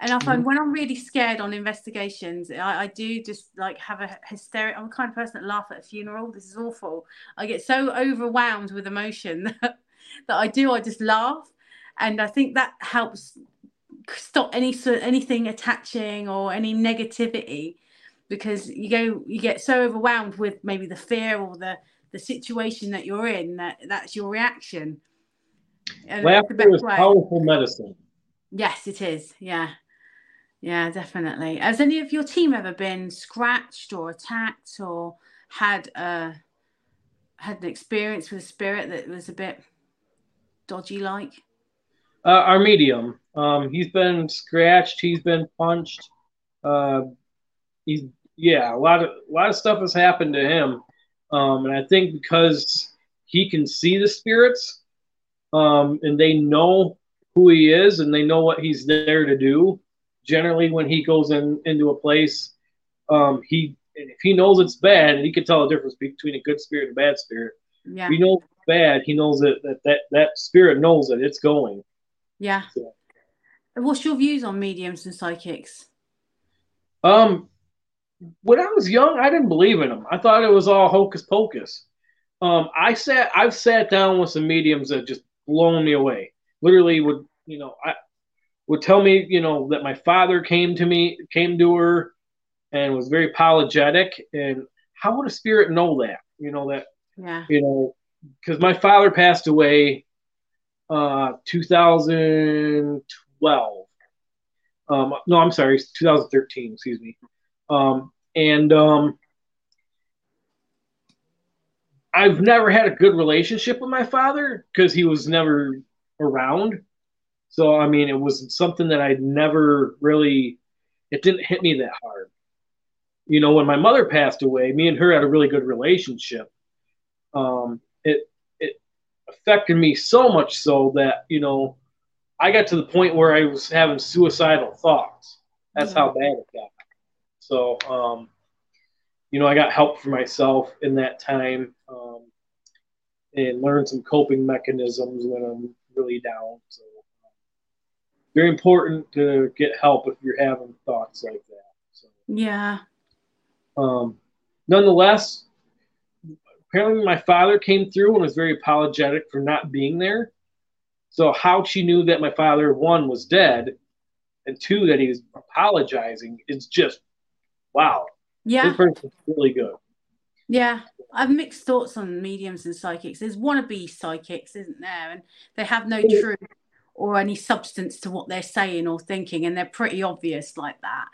And I find when I'm really scared on investigations, I do just like have a hysteric, I'm the kind of person that laugh at a funeral. This is awful. I get so overwhelmed with emotion that I just laugh. And I think that helps stop anything attaching or any negativity, because you get so overwhelmed with maybe the fear or the situation that you're in that's your reaction. And laughter is powerful medicine. Yes, it is. Yeah. Yeah, definitely. Has any of your team ever been scratched or attacked or had an experience with a spirit that was a bit dodgy like? Our medium. He's been scratched. He's been punched. A lot of stuff has happened to him. And I think because he can see the spirits, and they know who he is and they know what he's there to do. Generally, when he goes into a place, if he knows it's bad, and he can tell the difference between a good spirit and a bad spirit. Yeah. If he knows it's bad, he knows that spirit knows that it's going. Yeah. So. What's your views on mediums and psychics? When I was young, I didn't believe in them. I thought it was all hocus pocus. I've sat down with some mediums that just blown me away. Literally would tell me, that my father came to her and was very apologetic. And how would a spirit know that? Because my father passed away 2012. No, I'm sorry, 2013, excuse me. I've never had a good relationship with my father because he was never around. So, I mean, it was something that I'd never really, it didn't hit me that hard. When my mother passed away, me and her had a really good relationship. It affected me so much so that, I got to the point where I was having suicidal thoughts. That's how bad it got. So, I got help for myself in that time and learned some coping mechanisms when I'm really down. So, very important to get help if you're having thoughts like that. So, yeah. Nonetheless, apparently my father came through and was very apologetic for not being there. So how she knew that my father, one, was dead, and two, that he was apologizing is just, wow. Yeah. This person's really good. Yeah. I've mixed thoughts on mediums and psychics. There's wannabe psychics, isn't there? And they have no truth or any substance to what they're saying or thinking, and they're pretty obvious like that.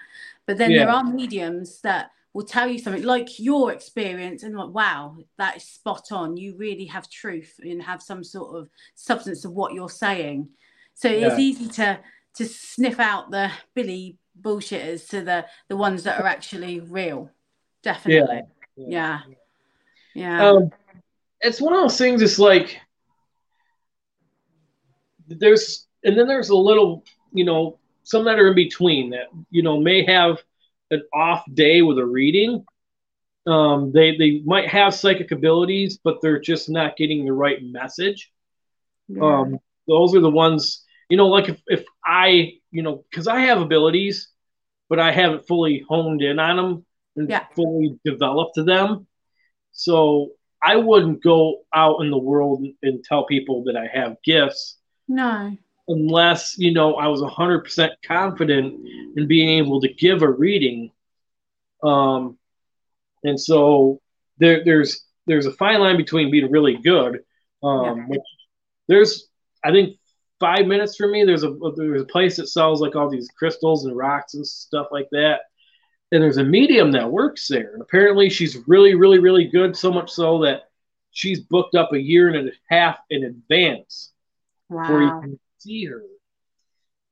But then there are mediums that will tell you something like your experience and like, wow, that is spot on. You really have truth and have some sort of substance of what you're saying. So it's easy to sniff out the Billy bullshitters to the ones that are actually real. Definitely. Yeah. It's one of those things. It's like there's a little, some that are in between that, may have an off day with a reading. They might have psychic abilities, but they're just not getting the right message. Yeah. Those are the ones, like if I, because I have abilities, but I haven't fully honed in on them and fully developed them. So I wouldn't go out in the world and tell people that I have gifts. No. Unless, you know, I was 100% confident in being able to give a reading. And so there's a fine line between being really good. Which there's, I think, 5 minutes for me. There's a place that sells like all these crystals and rocks and stuff like that. And there's a medium that works there. And apparently she's really, really, really good. So much so that she's booked up 1.5 years in advance. Wow. Before you can see her.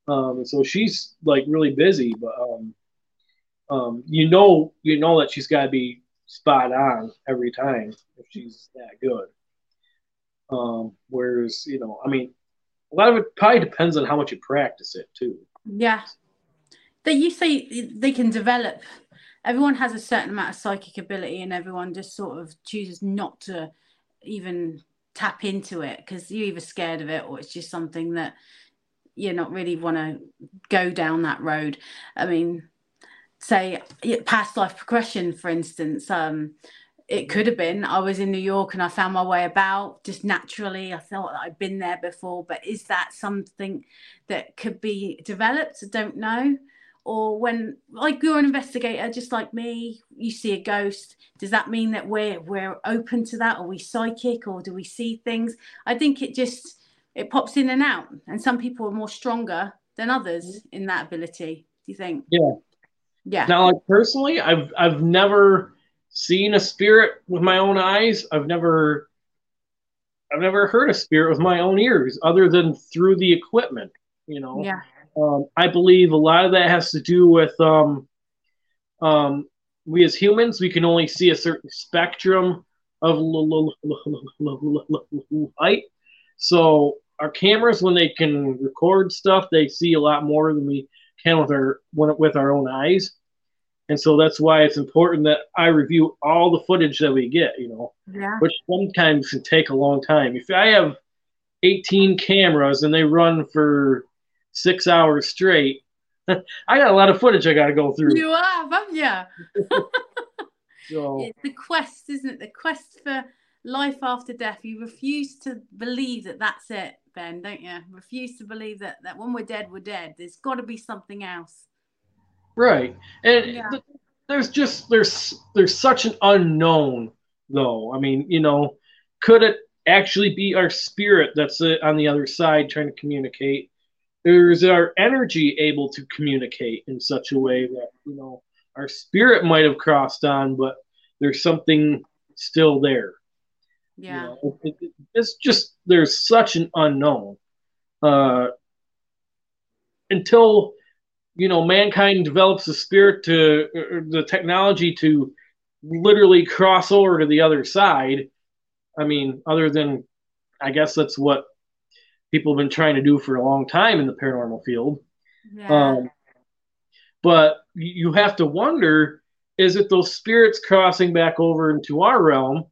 And so she's like really busy, but you know that she's got to be spot on every time if she's that good. Whereas, you know, I mean, a lot of it probably depends on how much you practice it too. Yeah. They usually they can develop. Everyone has a certain amount of psychic ability, and everyone just sort of chooses not to even tap into it because you're either scared of it or it's just something that you're not really want to go down that road. I mean, say past life progression, for instance. It could have been I was in New York and I found my way about just naturally. I thought I'd been there before, but is that something that could be developed? I don't know. Or when, like, you're an investigator just like me, you see a ghost. Does that mean that we're open to that? Are we psychic, or do we see things? I think it pops in and out. And some people are more stronger than others in that ability. Do you think? Yeah. Yeah. Now, like, personally, I've never seen a spirit with my own eyes. I've never heard a spirit with my own ears, other than through the equipment, you know. Yeah. I believe a lot of that has to do with we as humans, we can only see a certain spectrum of light. So our cameras, when they can record stuff, they see a lot more than we can with our own eyes. And so that's why it's important that I review all the footage that we get, you know, yeah. Which sometimes can take a long time. If I have 18 cameras and they run for 6 hours straight, I got a lot of footage I got to go through. You have, yeah. So. It's the quest, isn't it? The quest for life after death. You refuse to believe that that's it, Ben, don't you? Refuse to believe that when we're dead. There's got to be something else. Right. And yeah. there's such an unknown, though. I mean, you know, could it actually be our spirit that's on the other side trying to communicate? Or is our energy able to communicate in such a way that, you know, our spirit might have crossed on, but there's something still there? Yeah. You know, it's just, there's such an unknown. Until... you know, mankind develops the spirit to the technology to literally cross over to the other side. I mean, other than, I guess that's what people have been trying to do for a long time in the paranormal field. Yeah. But you have to wonder, is it those spirits crossing back over into our realm,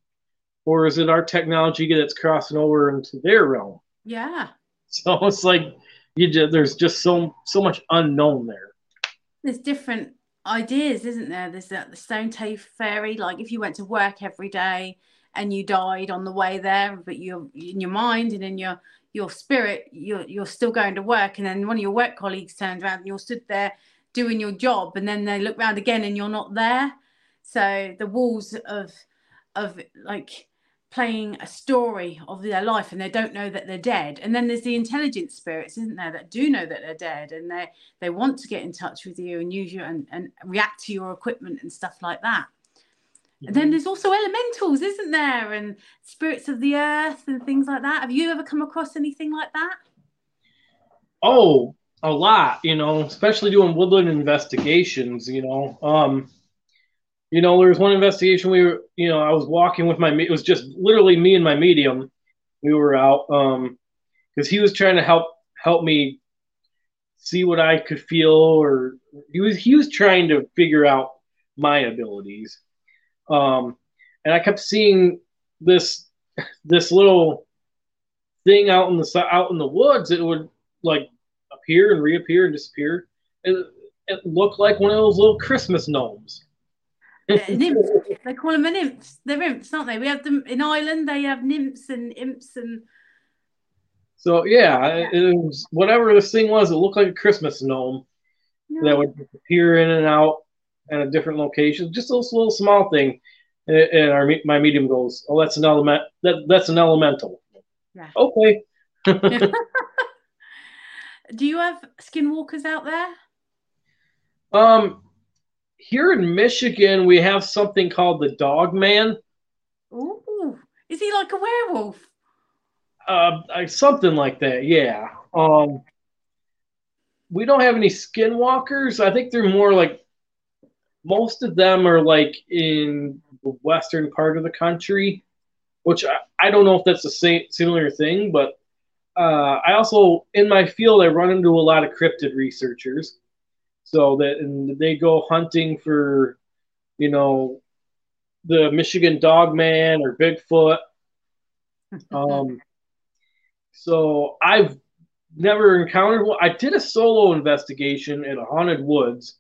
or is it our technology that's crossing over into their realm? Yeah. So it's like, there's just so much unknown there. There's different ideas, isn't there? There's the stone tooth fairy. Like, if you went to work every day and you died on the way there, but you're in your mind and in your spirit, you're still going to work. And then one of your work colleagues turns around and you're stood there doing your job, and then they look round again and you're not there. So the walls of like, playing a story of their life, and they don't know that they're dead. And then there's the intelligent spirits, isn't there, that do know that they're dead, and they want to get in touch with you and use you and react to your equipment and stuff like that. Mm-hmm. And then there's also elementals, isn't there, and spirits of the earth and things like that. Have you ever come across anything like that? Oh, a lot, you know, especially doing woodland investigations, you know. You know, there was one investigation I was walking with it was just literally me and my medium. We were out because he was trying to help me see what I could feel, or he was trying to figure out my abilities. And I kept seeing this little thing out in the woods. It would like appear and reappear and disappear. It looked like one of those little Christmas gnomes. They call them an imps. They're imps, aren't they? We have them in Ireland. They have nymphs and imps and. So yeah, it was whatever this thing was. It looked like a Christmas gnome that would appear in and out at a different location. Just this little small thing, and my medium goes, "Oh, that's an element. That's an elemental." Yeah. Okay. Do you have skinwalkers out there? Here in Michigan, we have something called the Dog Man. Ooh, is he like a werewolf? Something like that, yeah. We don't have any skinwalkers. I think they're more like, most of them are like in the western part of the country, which I don't know if that's the same similar thing, but I also, in my field, I run into a lot of cryptid researchers. So that, and they go hunting for, you know, the Michigan Dog Man or Bigfoot. So I've never encountered one. I did a solo investigation in a haunted woods,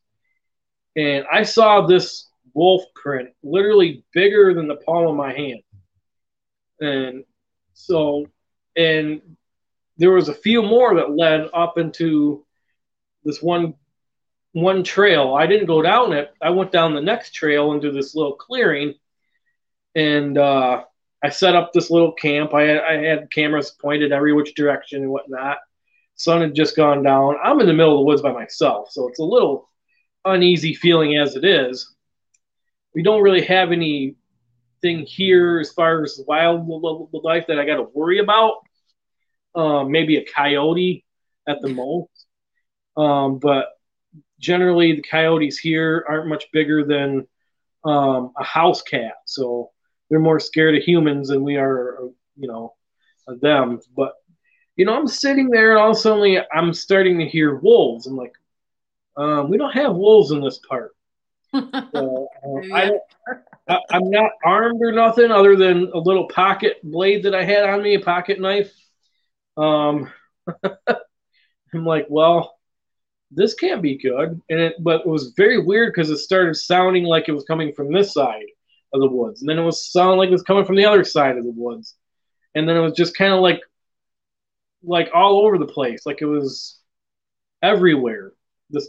and I saw this wolf print literally bigger than the palm of my hand. And so, and there was a few more that led up into this one trail. I didn't go down it. I went down the next trail into this little clearing, and I set up this little camp. I had cameras pointed every which direction and whatnot. Sun had just gone down. I'm in the middle of the woods by myself, so it's a little uneasy feeling as it is. We don't really have anything here as far as wildlife that I got to worry about. Maybe a coyote at the most, but generally, the coyotes here aren't much bigger than a house cat, so they're more scared of humans than we are, you know, of them. But, you know, I'm sitting there, and all of a sudden, I'm starting to hear wolves. I'm like, we don't have wolves in this park. So, I'm not armed or nothing other than a little pocket blade that I had on me, a pocket knife. I'm like, well, this can't be good. But it was very weird because it started sounding like it was coming from this side of the woods. And then it was sounding like it was coming from the other side of the woods. And then it was just kind of like all over the place. Like it was everywhere.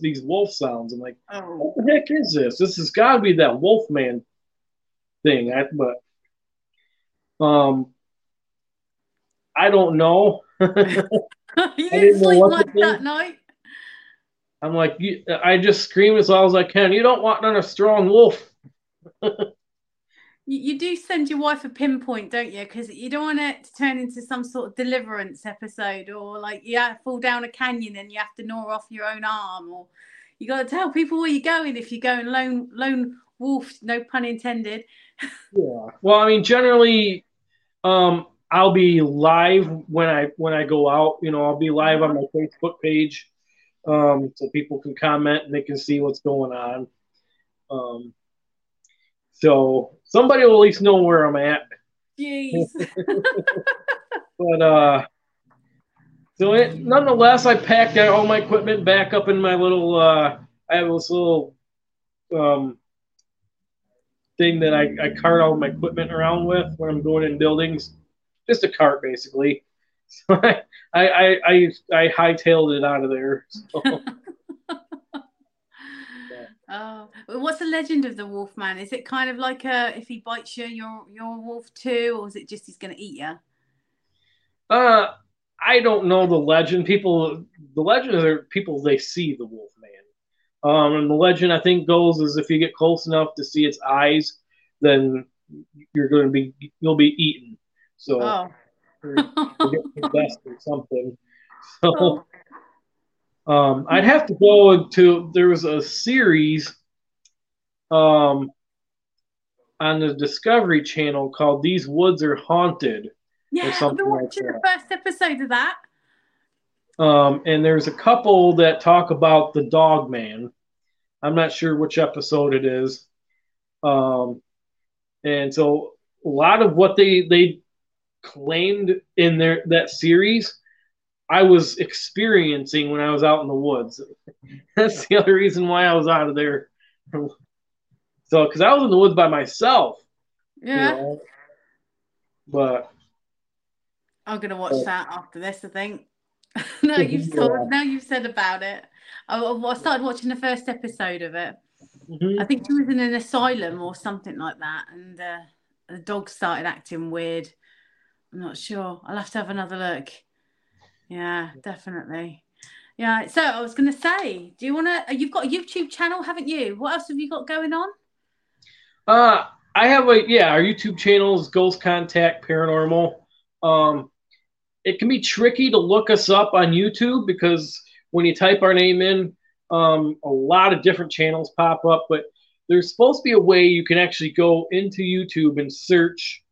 These wolf sounds. I'm like, what the heck is this? This has got to be that Wolfman thing. But I don't know. You didn't sleep much that night? I'm like, I just scream as loud as I can. You don't want none of strong wolf. You do send your wife a pinpoint, don't you? Because you don't want it to turn into some sort of Deliverance episode, or like you have to fall down a canyon and you have to gnaw off your own arm, or you got to tell people where you're going if you're going lone wolf. No pun intended. Yeah. Well, I mean, generally, I'll be live when I go out. You know, I'll be live on my Facebook page. So people can comment and they can see what's going on. So somebody will at least know where I'm at. Jeez. But nonetheless, I packed all my equipment back up in my little. I have this little thing that I cart all my equipment around with when I'm going in buildings. Just a cart, basically. So I hightailed it out of there. So. Oh, what's the legend of the Wolfman? Is it kind of like if he bites you, you're a wolf too, or is it just he's going to eat you? I don't know the legend. The legend are people they see the Wolfman. And the legend I think goes is if you get close enough to see its eyes, then you'll be eaten. So. Oh. Or best or something. So I'd have to go to. There was a series on the Discovery Channel called "These Woods Are Haunted." Yeah, or something. I've been watching like the first episode of that. And there's a couple that talk about the Dog Man. I'm not sure which episode it is. And so a lot of what they claimed in that series I was experiencing when I was out in the woods. That's the other reason why I was out of there. So, because I was in the woods by myself. Yeah. You know? But I'm gonna watch that after this, I think. No, you've told. Now you've said about it. I started watching the first episode of it. Mm-hmm. I think she was in an asylum or something like that, and the dog started acting weird. I'm not sure. I'll have to have another look. Yeah, definitely. Yeah. So I was going to say, do you want to? You've got a YouTube channel, haven't you? What else have you got going on? I have our YouTube channel is Ghost Contact Paranormal. It can be tricky to look us up on YouTube because when you type our name in, a lot of different channels pop up, but there's supposed to be a way you can actually go into YouTube and search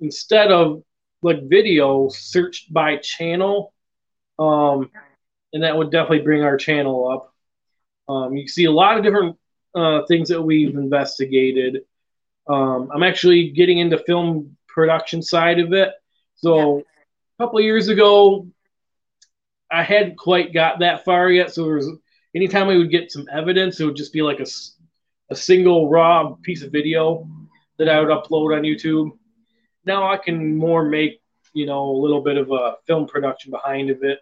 instead of like video, search by channel, and that would definitely bring our channel up. You can see a lot of different things that we've investigated. I'm actually getting into film production side of it, so a couple of years ago I hadn't quite got that far yet, so there was, anytime we would get some evidence, it would just be like a single raw piece of video that I would upload on YouTube. Now I can more make, you know, a little bit of a film production behind of it.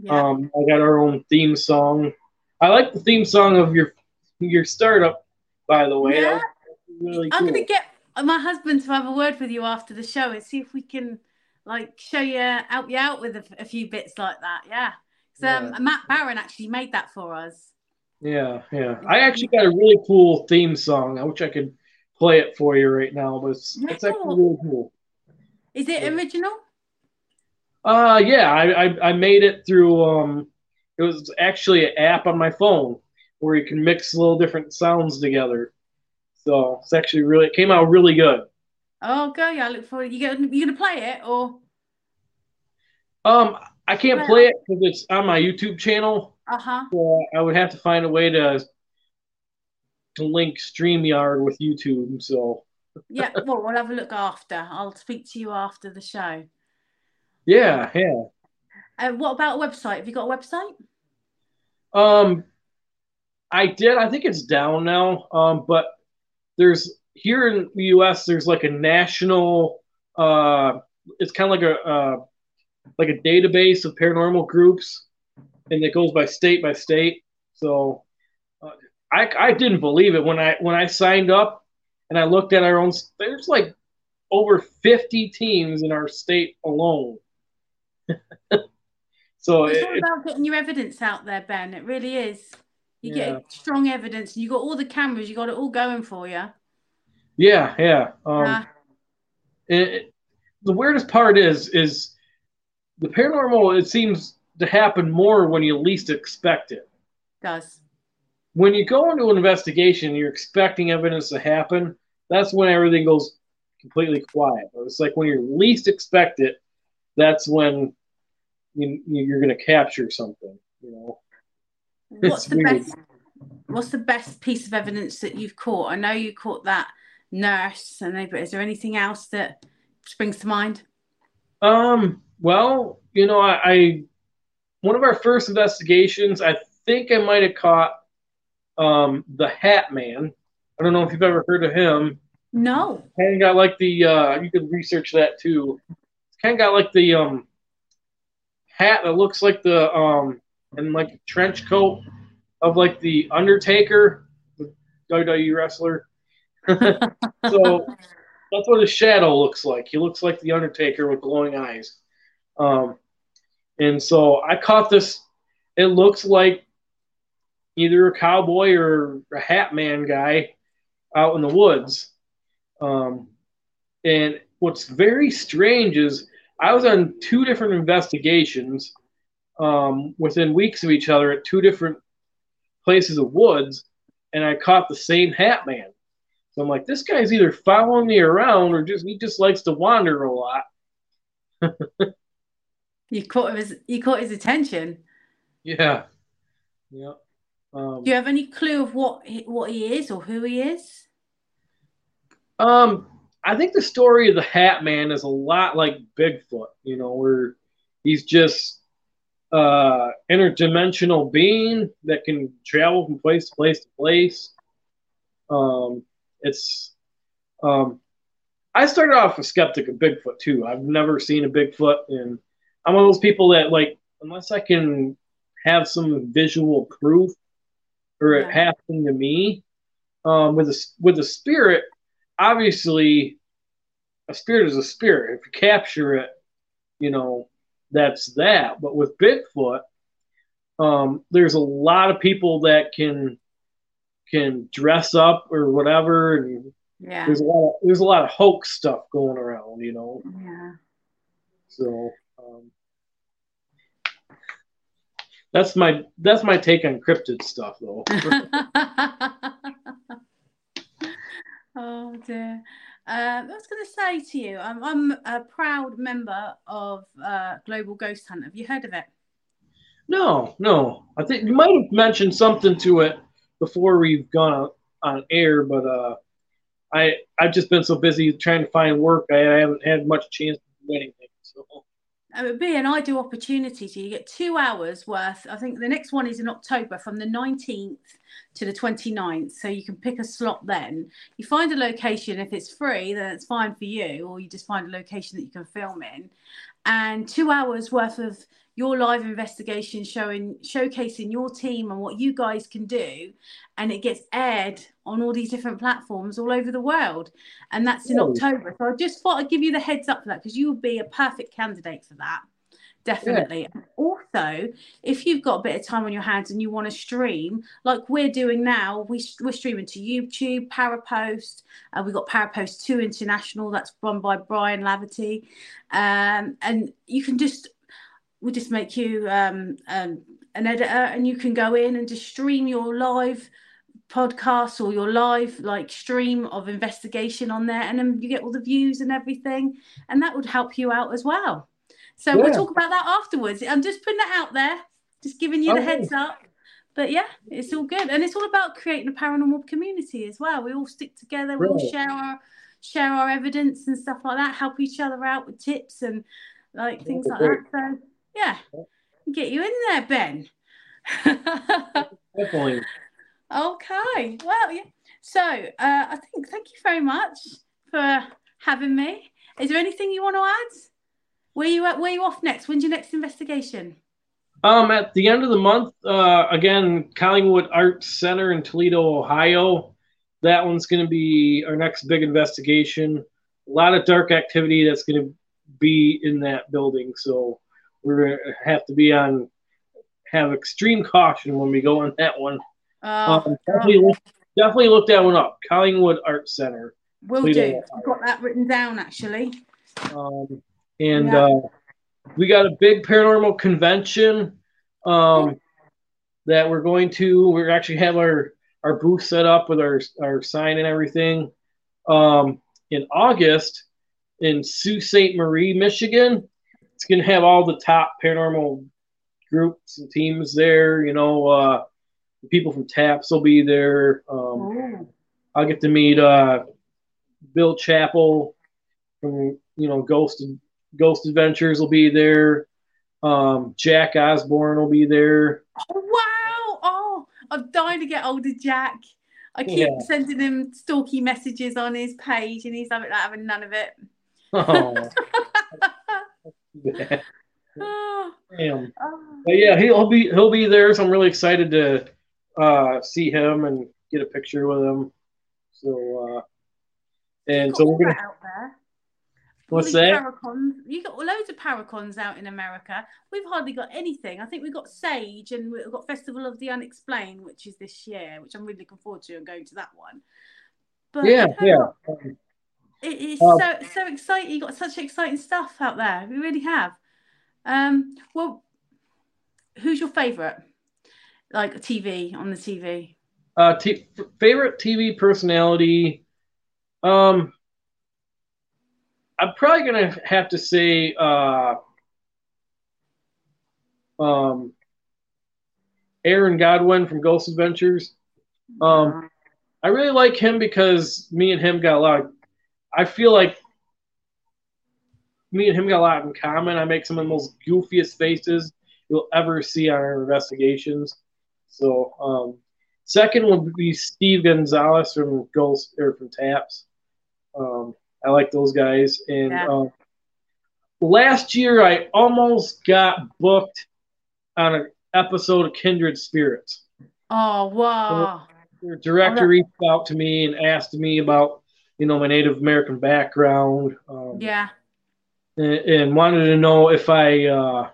Yeah. I got our own theme song. I like the theme song of your startup, by the way. Yeah. Really cool. I'm going to get my husband to have a word with you after the show and see if we can like show you, help you out with a few bits like that. Yeah. So Matt Barron actually made that for us. Yeah, yeah. I actually got a really cool theme song. I wish I could play it for you right now, but it's actually really cool. Is it original? Yeah. I made it through, it was actually an app on my phone where you can mix little different sounds together. So it's actually really, it came out really good. Oh, go! Yeah, I look forward. You gonna play it or? I can't play it because it's on my YouTube channel. So I would have to find a way to link StreamYard with YouTube. So. Yeah, well, we'll have a look after. I'll speak to you after the show. Yeah, yeah. What about a website? Have you got a website? I did. I think it's down now. But there's. Here in the U.S., there's like a national. It's kind of like a database of paranormal groups, and it goes by state by state. So I didn't believe it when I signed up, and I looked at our own. There's like over 50 teams in our state alone. So it's all about getting your evidence out there, Ben. It really is. You get strong evidence, and you got all the cameras. You got it all going for you. Yeah, yeah. The weirdest part is the paranormal, it seems to happen more when you least expect it. It does. When you go into an investigation, you're expecting evidence to happen, that's when everything goes completely quiet. It's like when you least expect it, that's when you're going to capture something, you know. What's the best piece of evidence that you've caught? I know you caught that nurse, but is there anything else that springs to mind? Well, you know, I one of our first investigations, I think I might have caught the Hat Man. I don't know if you've ever heard of him. No. Kind of got like the you could research that too. It's kind of got like the hat that looks like the and like the trench coat of like the Undertaker, the WWE wrestler. So that's what his shadow looks like. He looks like the Undertaker with glowing eyes. And so I caught this. It looks like either a cowboy or a Hat Man guy out in the woods. And what's very strange is I was on two different investigations within weeks of each other at two different places of woods, and I caught the same Hat Man. So I'm like, this guy's either following me around or he just likes to wander a lot. You caught his attention. Yeah. Yeah. Do you have any clue of what he is or who he is? I think the story of the Hat Man is a lot like Bigfoot, you know, where he's just interdimensional being that can travel from place to place. I started off a skeptic of Bigfoot too. I've never seen a Bigfoot, and I'm one of those people that, like, unless I can have some visual proof or it happening to me, with a spirit, obviously a spirit is a spirit. If you capture it, you know, that's that. But with Bigfoot, there's a lot of people that can dress up or whatever, and there's a lot of hoax stuff going around, you know. Yeah. So that's my take on cryptid stuff, though. Oh dear. I was going to say to you, I'm a proud member of Global Ghost Hunt. Have you heard of it? No. I think you might have mentioned something to it before we've gone on air, but I've just been so busy trying to find work, I haven't had much chance to do anything. So it would be an ideal opportunity. So you get 2 hours worth. I think the next one is in October, from the 19th to the 29th. So you can pick a slot then. You find a location. If it's free, then it's fine for you, or you just find a location that you can film in. And 2 hours worth of your live investigation showcasing your team and what you guys can do. And it gets aired on all these different platforms all over the world. And that's in October. So I just thought I'd give you the heads up for that, because you would be a perfect candidate for that. Definitely. Yeah. Also, if you've got a bit of time on your hands and you want to stream, like we're doing now, we're streaming to YouTube, Parapost. We've got Parapost 2 International. That's run by Brian Laverty. And you can just... We'll just make you an editor, and you can go in and just stream your live podcast or your live stream of investigation on there, and then you get all the views and everything, and that would help you out as well. So we'll talk about that afterwards. I'm just putting that out there, just giving you the heads up. But yeah, it's all good, and it's all about creating a paranormal community as well. We all stick together, we all share our evidence and stuff like that, help each other out with tips and things like that. So yeah, get you in there, Ben. Definitely. Okay. Well, yeah. So I think thank you very much for having me. Is there anything you want to add? Where are you off next? When's your next investigation? At the end of the month, again, Collingwood Art Center in Toledo, Ohio. That one's going to be our next big investigation. A lot of dark activity that's going to be in that building, so we're gonna have to have extreme caution when we go on that one. Definitely look that one up. Collingwood Art Center. Will do. I've got that written down actually. We got a big paranormal convention that we're going to. We actually have our booth set up with our sign and everything in August in Sault Ste. Marie, Michigan. It's going to have all the top paranormal groups and teams there. You know, the people from TAPS will be there. I'll get to meet Bill Chappell from, Ghost Adventures will be there. Jack Osborne will be there. Oh, wow. Oh, I'm dying to get older, Jack. I keep sending him stalky messages on his page, and he's having none of it. Oh. Damn. But yeah, he'll be there, so I'm really excited to see him and get a picture with him. So we're gonna out there. What's that? Paracons. You got loads of paracons out in America. We've hardly got anything. I think we've got Sage, and we've got Festival of the Unexplained, which is this year, which I'm really looking forward to and going to that one. But it's so exciting. You got such exciting stuff out there. We really have. Well, who's your favorite? On the TV. Favorite TV personality. I'm probably gonna have to say Aaron Godwin from Ghost Adventures. I really like him because me and him got a lot in common. I make some of the most goofiest faces you'll ever see on our investigations. So Second would be Steve Gonzalez from Ghost or from TAPS. I like those guys. And yeah. Last year I almost got booked on an episode of Kindred Spirits. Oh wow! Their director reached out to me and asked me about my Native American background. Yeah. And wanted to know if I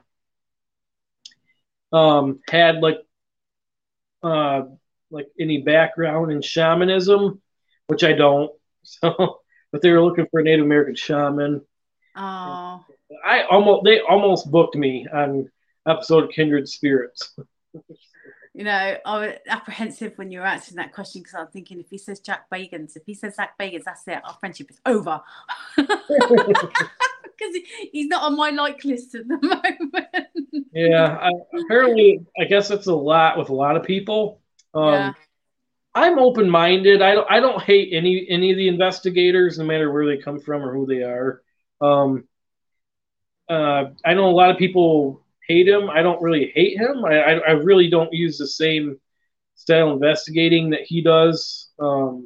had like any background in shamanism, which I don't. So, but they were looking for a Native American shaman. Oh. They almost booked me on episode of Kindred Spirits. I was apprehensive when you were answering that question because I'm thinking if he says Zach Bagans, that's it. Our friendship is over. Because he's not on my like list at the moment. Yeah, apparently, I guess that's a lot with a lot of people. Yeah. I'm open-minded. I don't hate any of the investigators, no matter where they come from or who they are. I know a lot of people hate him. I don't really hate him. I really don't use the same style of investigating that he does. I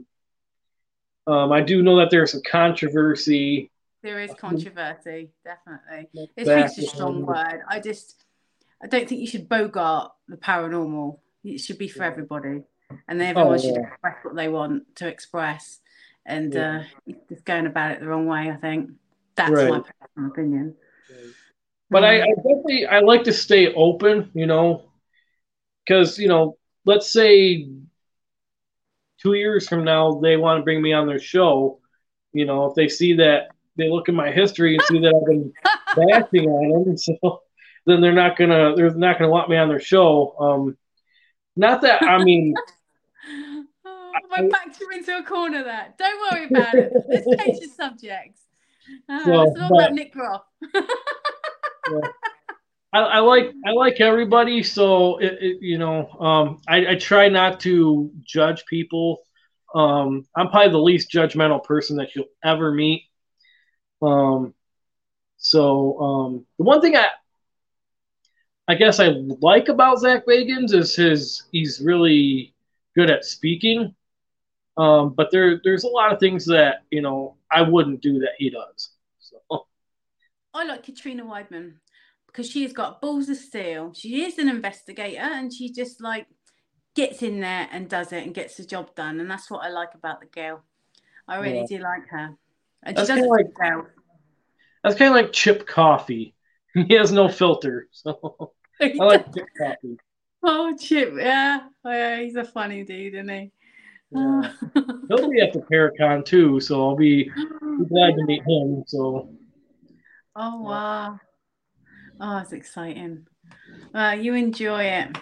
do know that there's some controversy. There is controversy, definitely. It's a strong word. I don't think you should bogart the paranormal. It should be for everybody, and everyone should express what they want to express. And just going about it the wrong way, I think. That's my personal opinion. Right. But I like to stay open, because, let's say 2 years from now they want to bring me on their show. If they see that, they look at my history and see that I've been bashing on them, so then they're not gonna want me on their show. Not that I backed you into a corner there. Don't worry about it. Let's change the subjects. It's all about Nick Roth. Yeah. I like everybody, so I try not to judge people. I'm probably the least judgmental person that you'll ever meet. The one thing I guess I like about Zach Bagans is he's really good at speaking. But there's a lot of things that, I wouldn't do that he does. So I like Katrina Weidman because she's got balls of steel. She is an investigator and she just gets in there and does it and gets the job done. And that's what I like about the girl. I really do like her. That's kind of like Chip Coffey. He has no filter. So I like Chip Coffey. Oh, Chip, yeah. Oh, yeah, he's a funny dude, isn't he? Yeah. He'll be at the Paracon too, so I'll be glad to meet him. So. Oh, wow. Oh, it's exciting. Well, you enjoy it.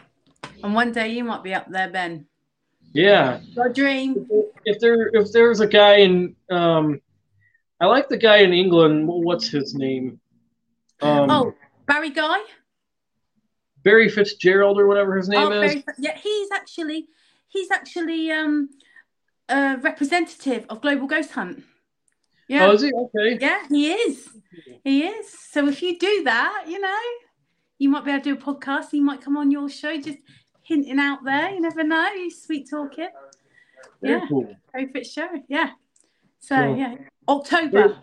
And one day you might be up there, Ben. Yeah. Your dream. If there's a guy in... I like the guy in England. What's his name? Barry Guy? Barry Fitzgerald or whatever his name is. Barry, he's actually a representative of Global Ghost Hunt. Yeah. Oh, is he? Okay. Yeah, he is. He is. So if you do that, you might be able to do a podcast. He might come on your show, just hinting out there. You never know. You sweet talk it. Very cool. Very fit show. Yeah. So, yeah. October.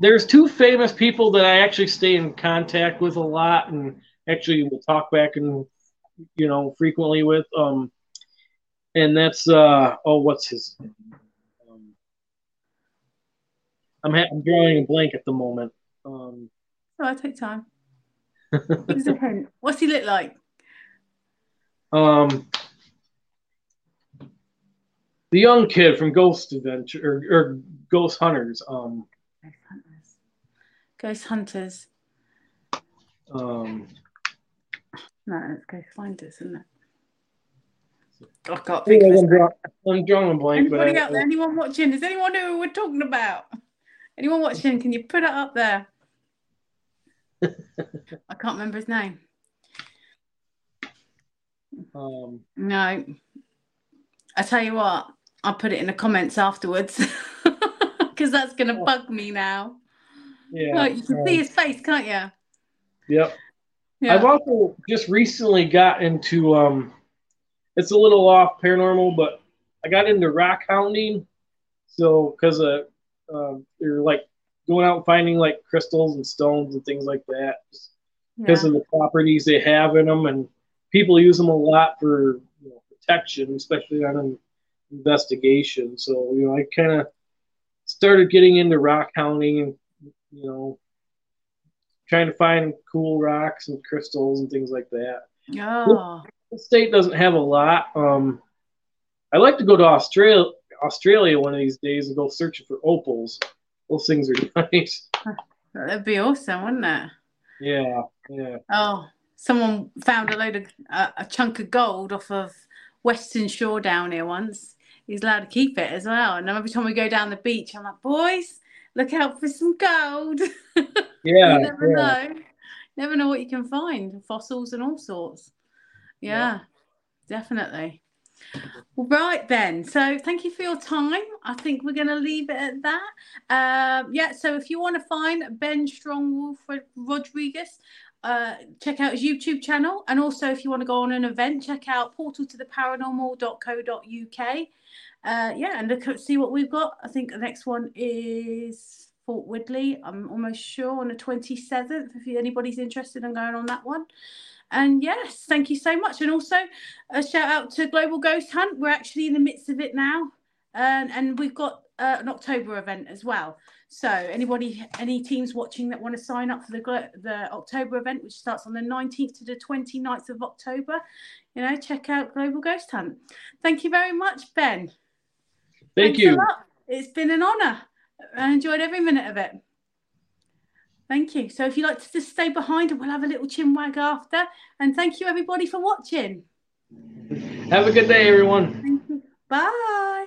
There's two famous people that I actually stay in contact with a lot and actually will talk back and, frequently with. And that's, what's his name? I'm drawing a blank at the moment. I'll take time. Give us a hint. What's he look like? The young kid from Ghost Adventures or Ghost Hunters. Ghost Hunters. No, it's Ghost Finders, isn't it? I can't think of it. I'm drawing a blank. Anyone watching? Is anyone who we're talking about? Anyone watching? Can you put it up there? I can't remember his name. No. I tell you what, I'll put it in the comments afterwards because that's going to bug me now. Yeah, you can see his face, can't you? Yep. Yeah. I've also just recently got into it's a little off paranormal, but I got into rock hounding. So because you're like going out and finding like crystals and stones and things like that because of the properties they have in them, and people use them a lot for protection, especially on an investigation. So I kind of started getting into rock hounding and trying to find cool rocks and crystals and things like that. Oh. The state doesn't have a lot. I'd like to go to Australia one of these days and go searching for opals. Those things are nice. That'd be awesome, wouldn't it? Yeah, yeah. Oh, someone found a load of a chunk of gold off of Western Shore down here once. He's allowed to keep it as well. And then every time we go down the beach, I'm like, boys, look out for some gold. Yeah. you never know. Never know what you can find. Fossils and all sorts. Yeah, definitely. Right then, so thank you for your time. I think we're going to leave it at that. So if you want to find Ben Strongwolf Rodriguez, check out his YouTube channel, and also if you want to go on an event, check out portaltotheparanormal.co.uk. And look at see what we've got. I think the next one is Fort Woodley, I'm almost sure, on the 27th, if anybody's interested in going on that one. And yes, thank you so much. And also a shout out to Global Ghost Hunt. We're actually in the midst of it now. And we've got an October event as well. So anybody, any teams watching that want to sign up for the October event, which starts on the 19th to the 29th of October, check out Global Ghost Hunt. Thank you very much, Ben. Thanks a lot. It's been an honour. I enjoyed every minute of it. Thank you. So if you'd like to just stay behind, and we'll have a little chinwag after. And thank you, everybody, for watching. Have a good day, everyone. Thank you. Bye.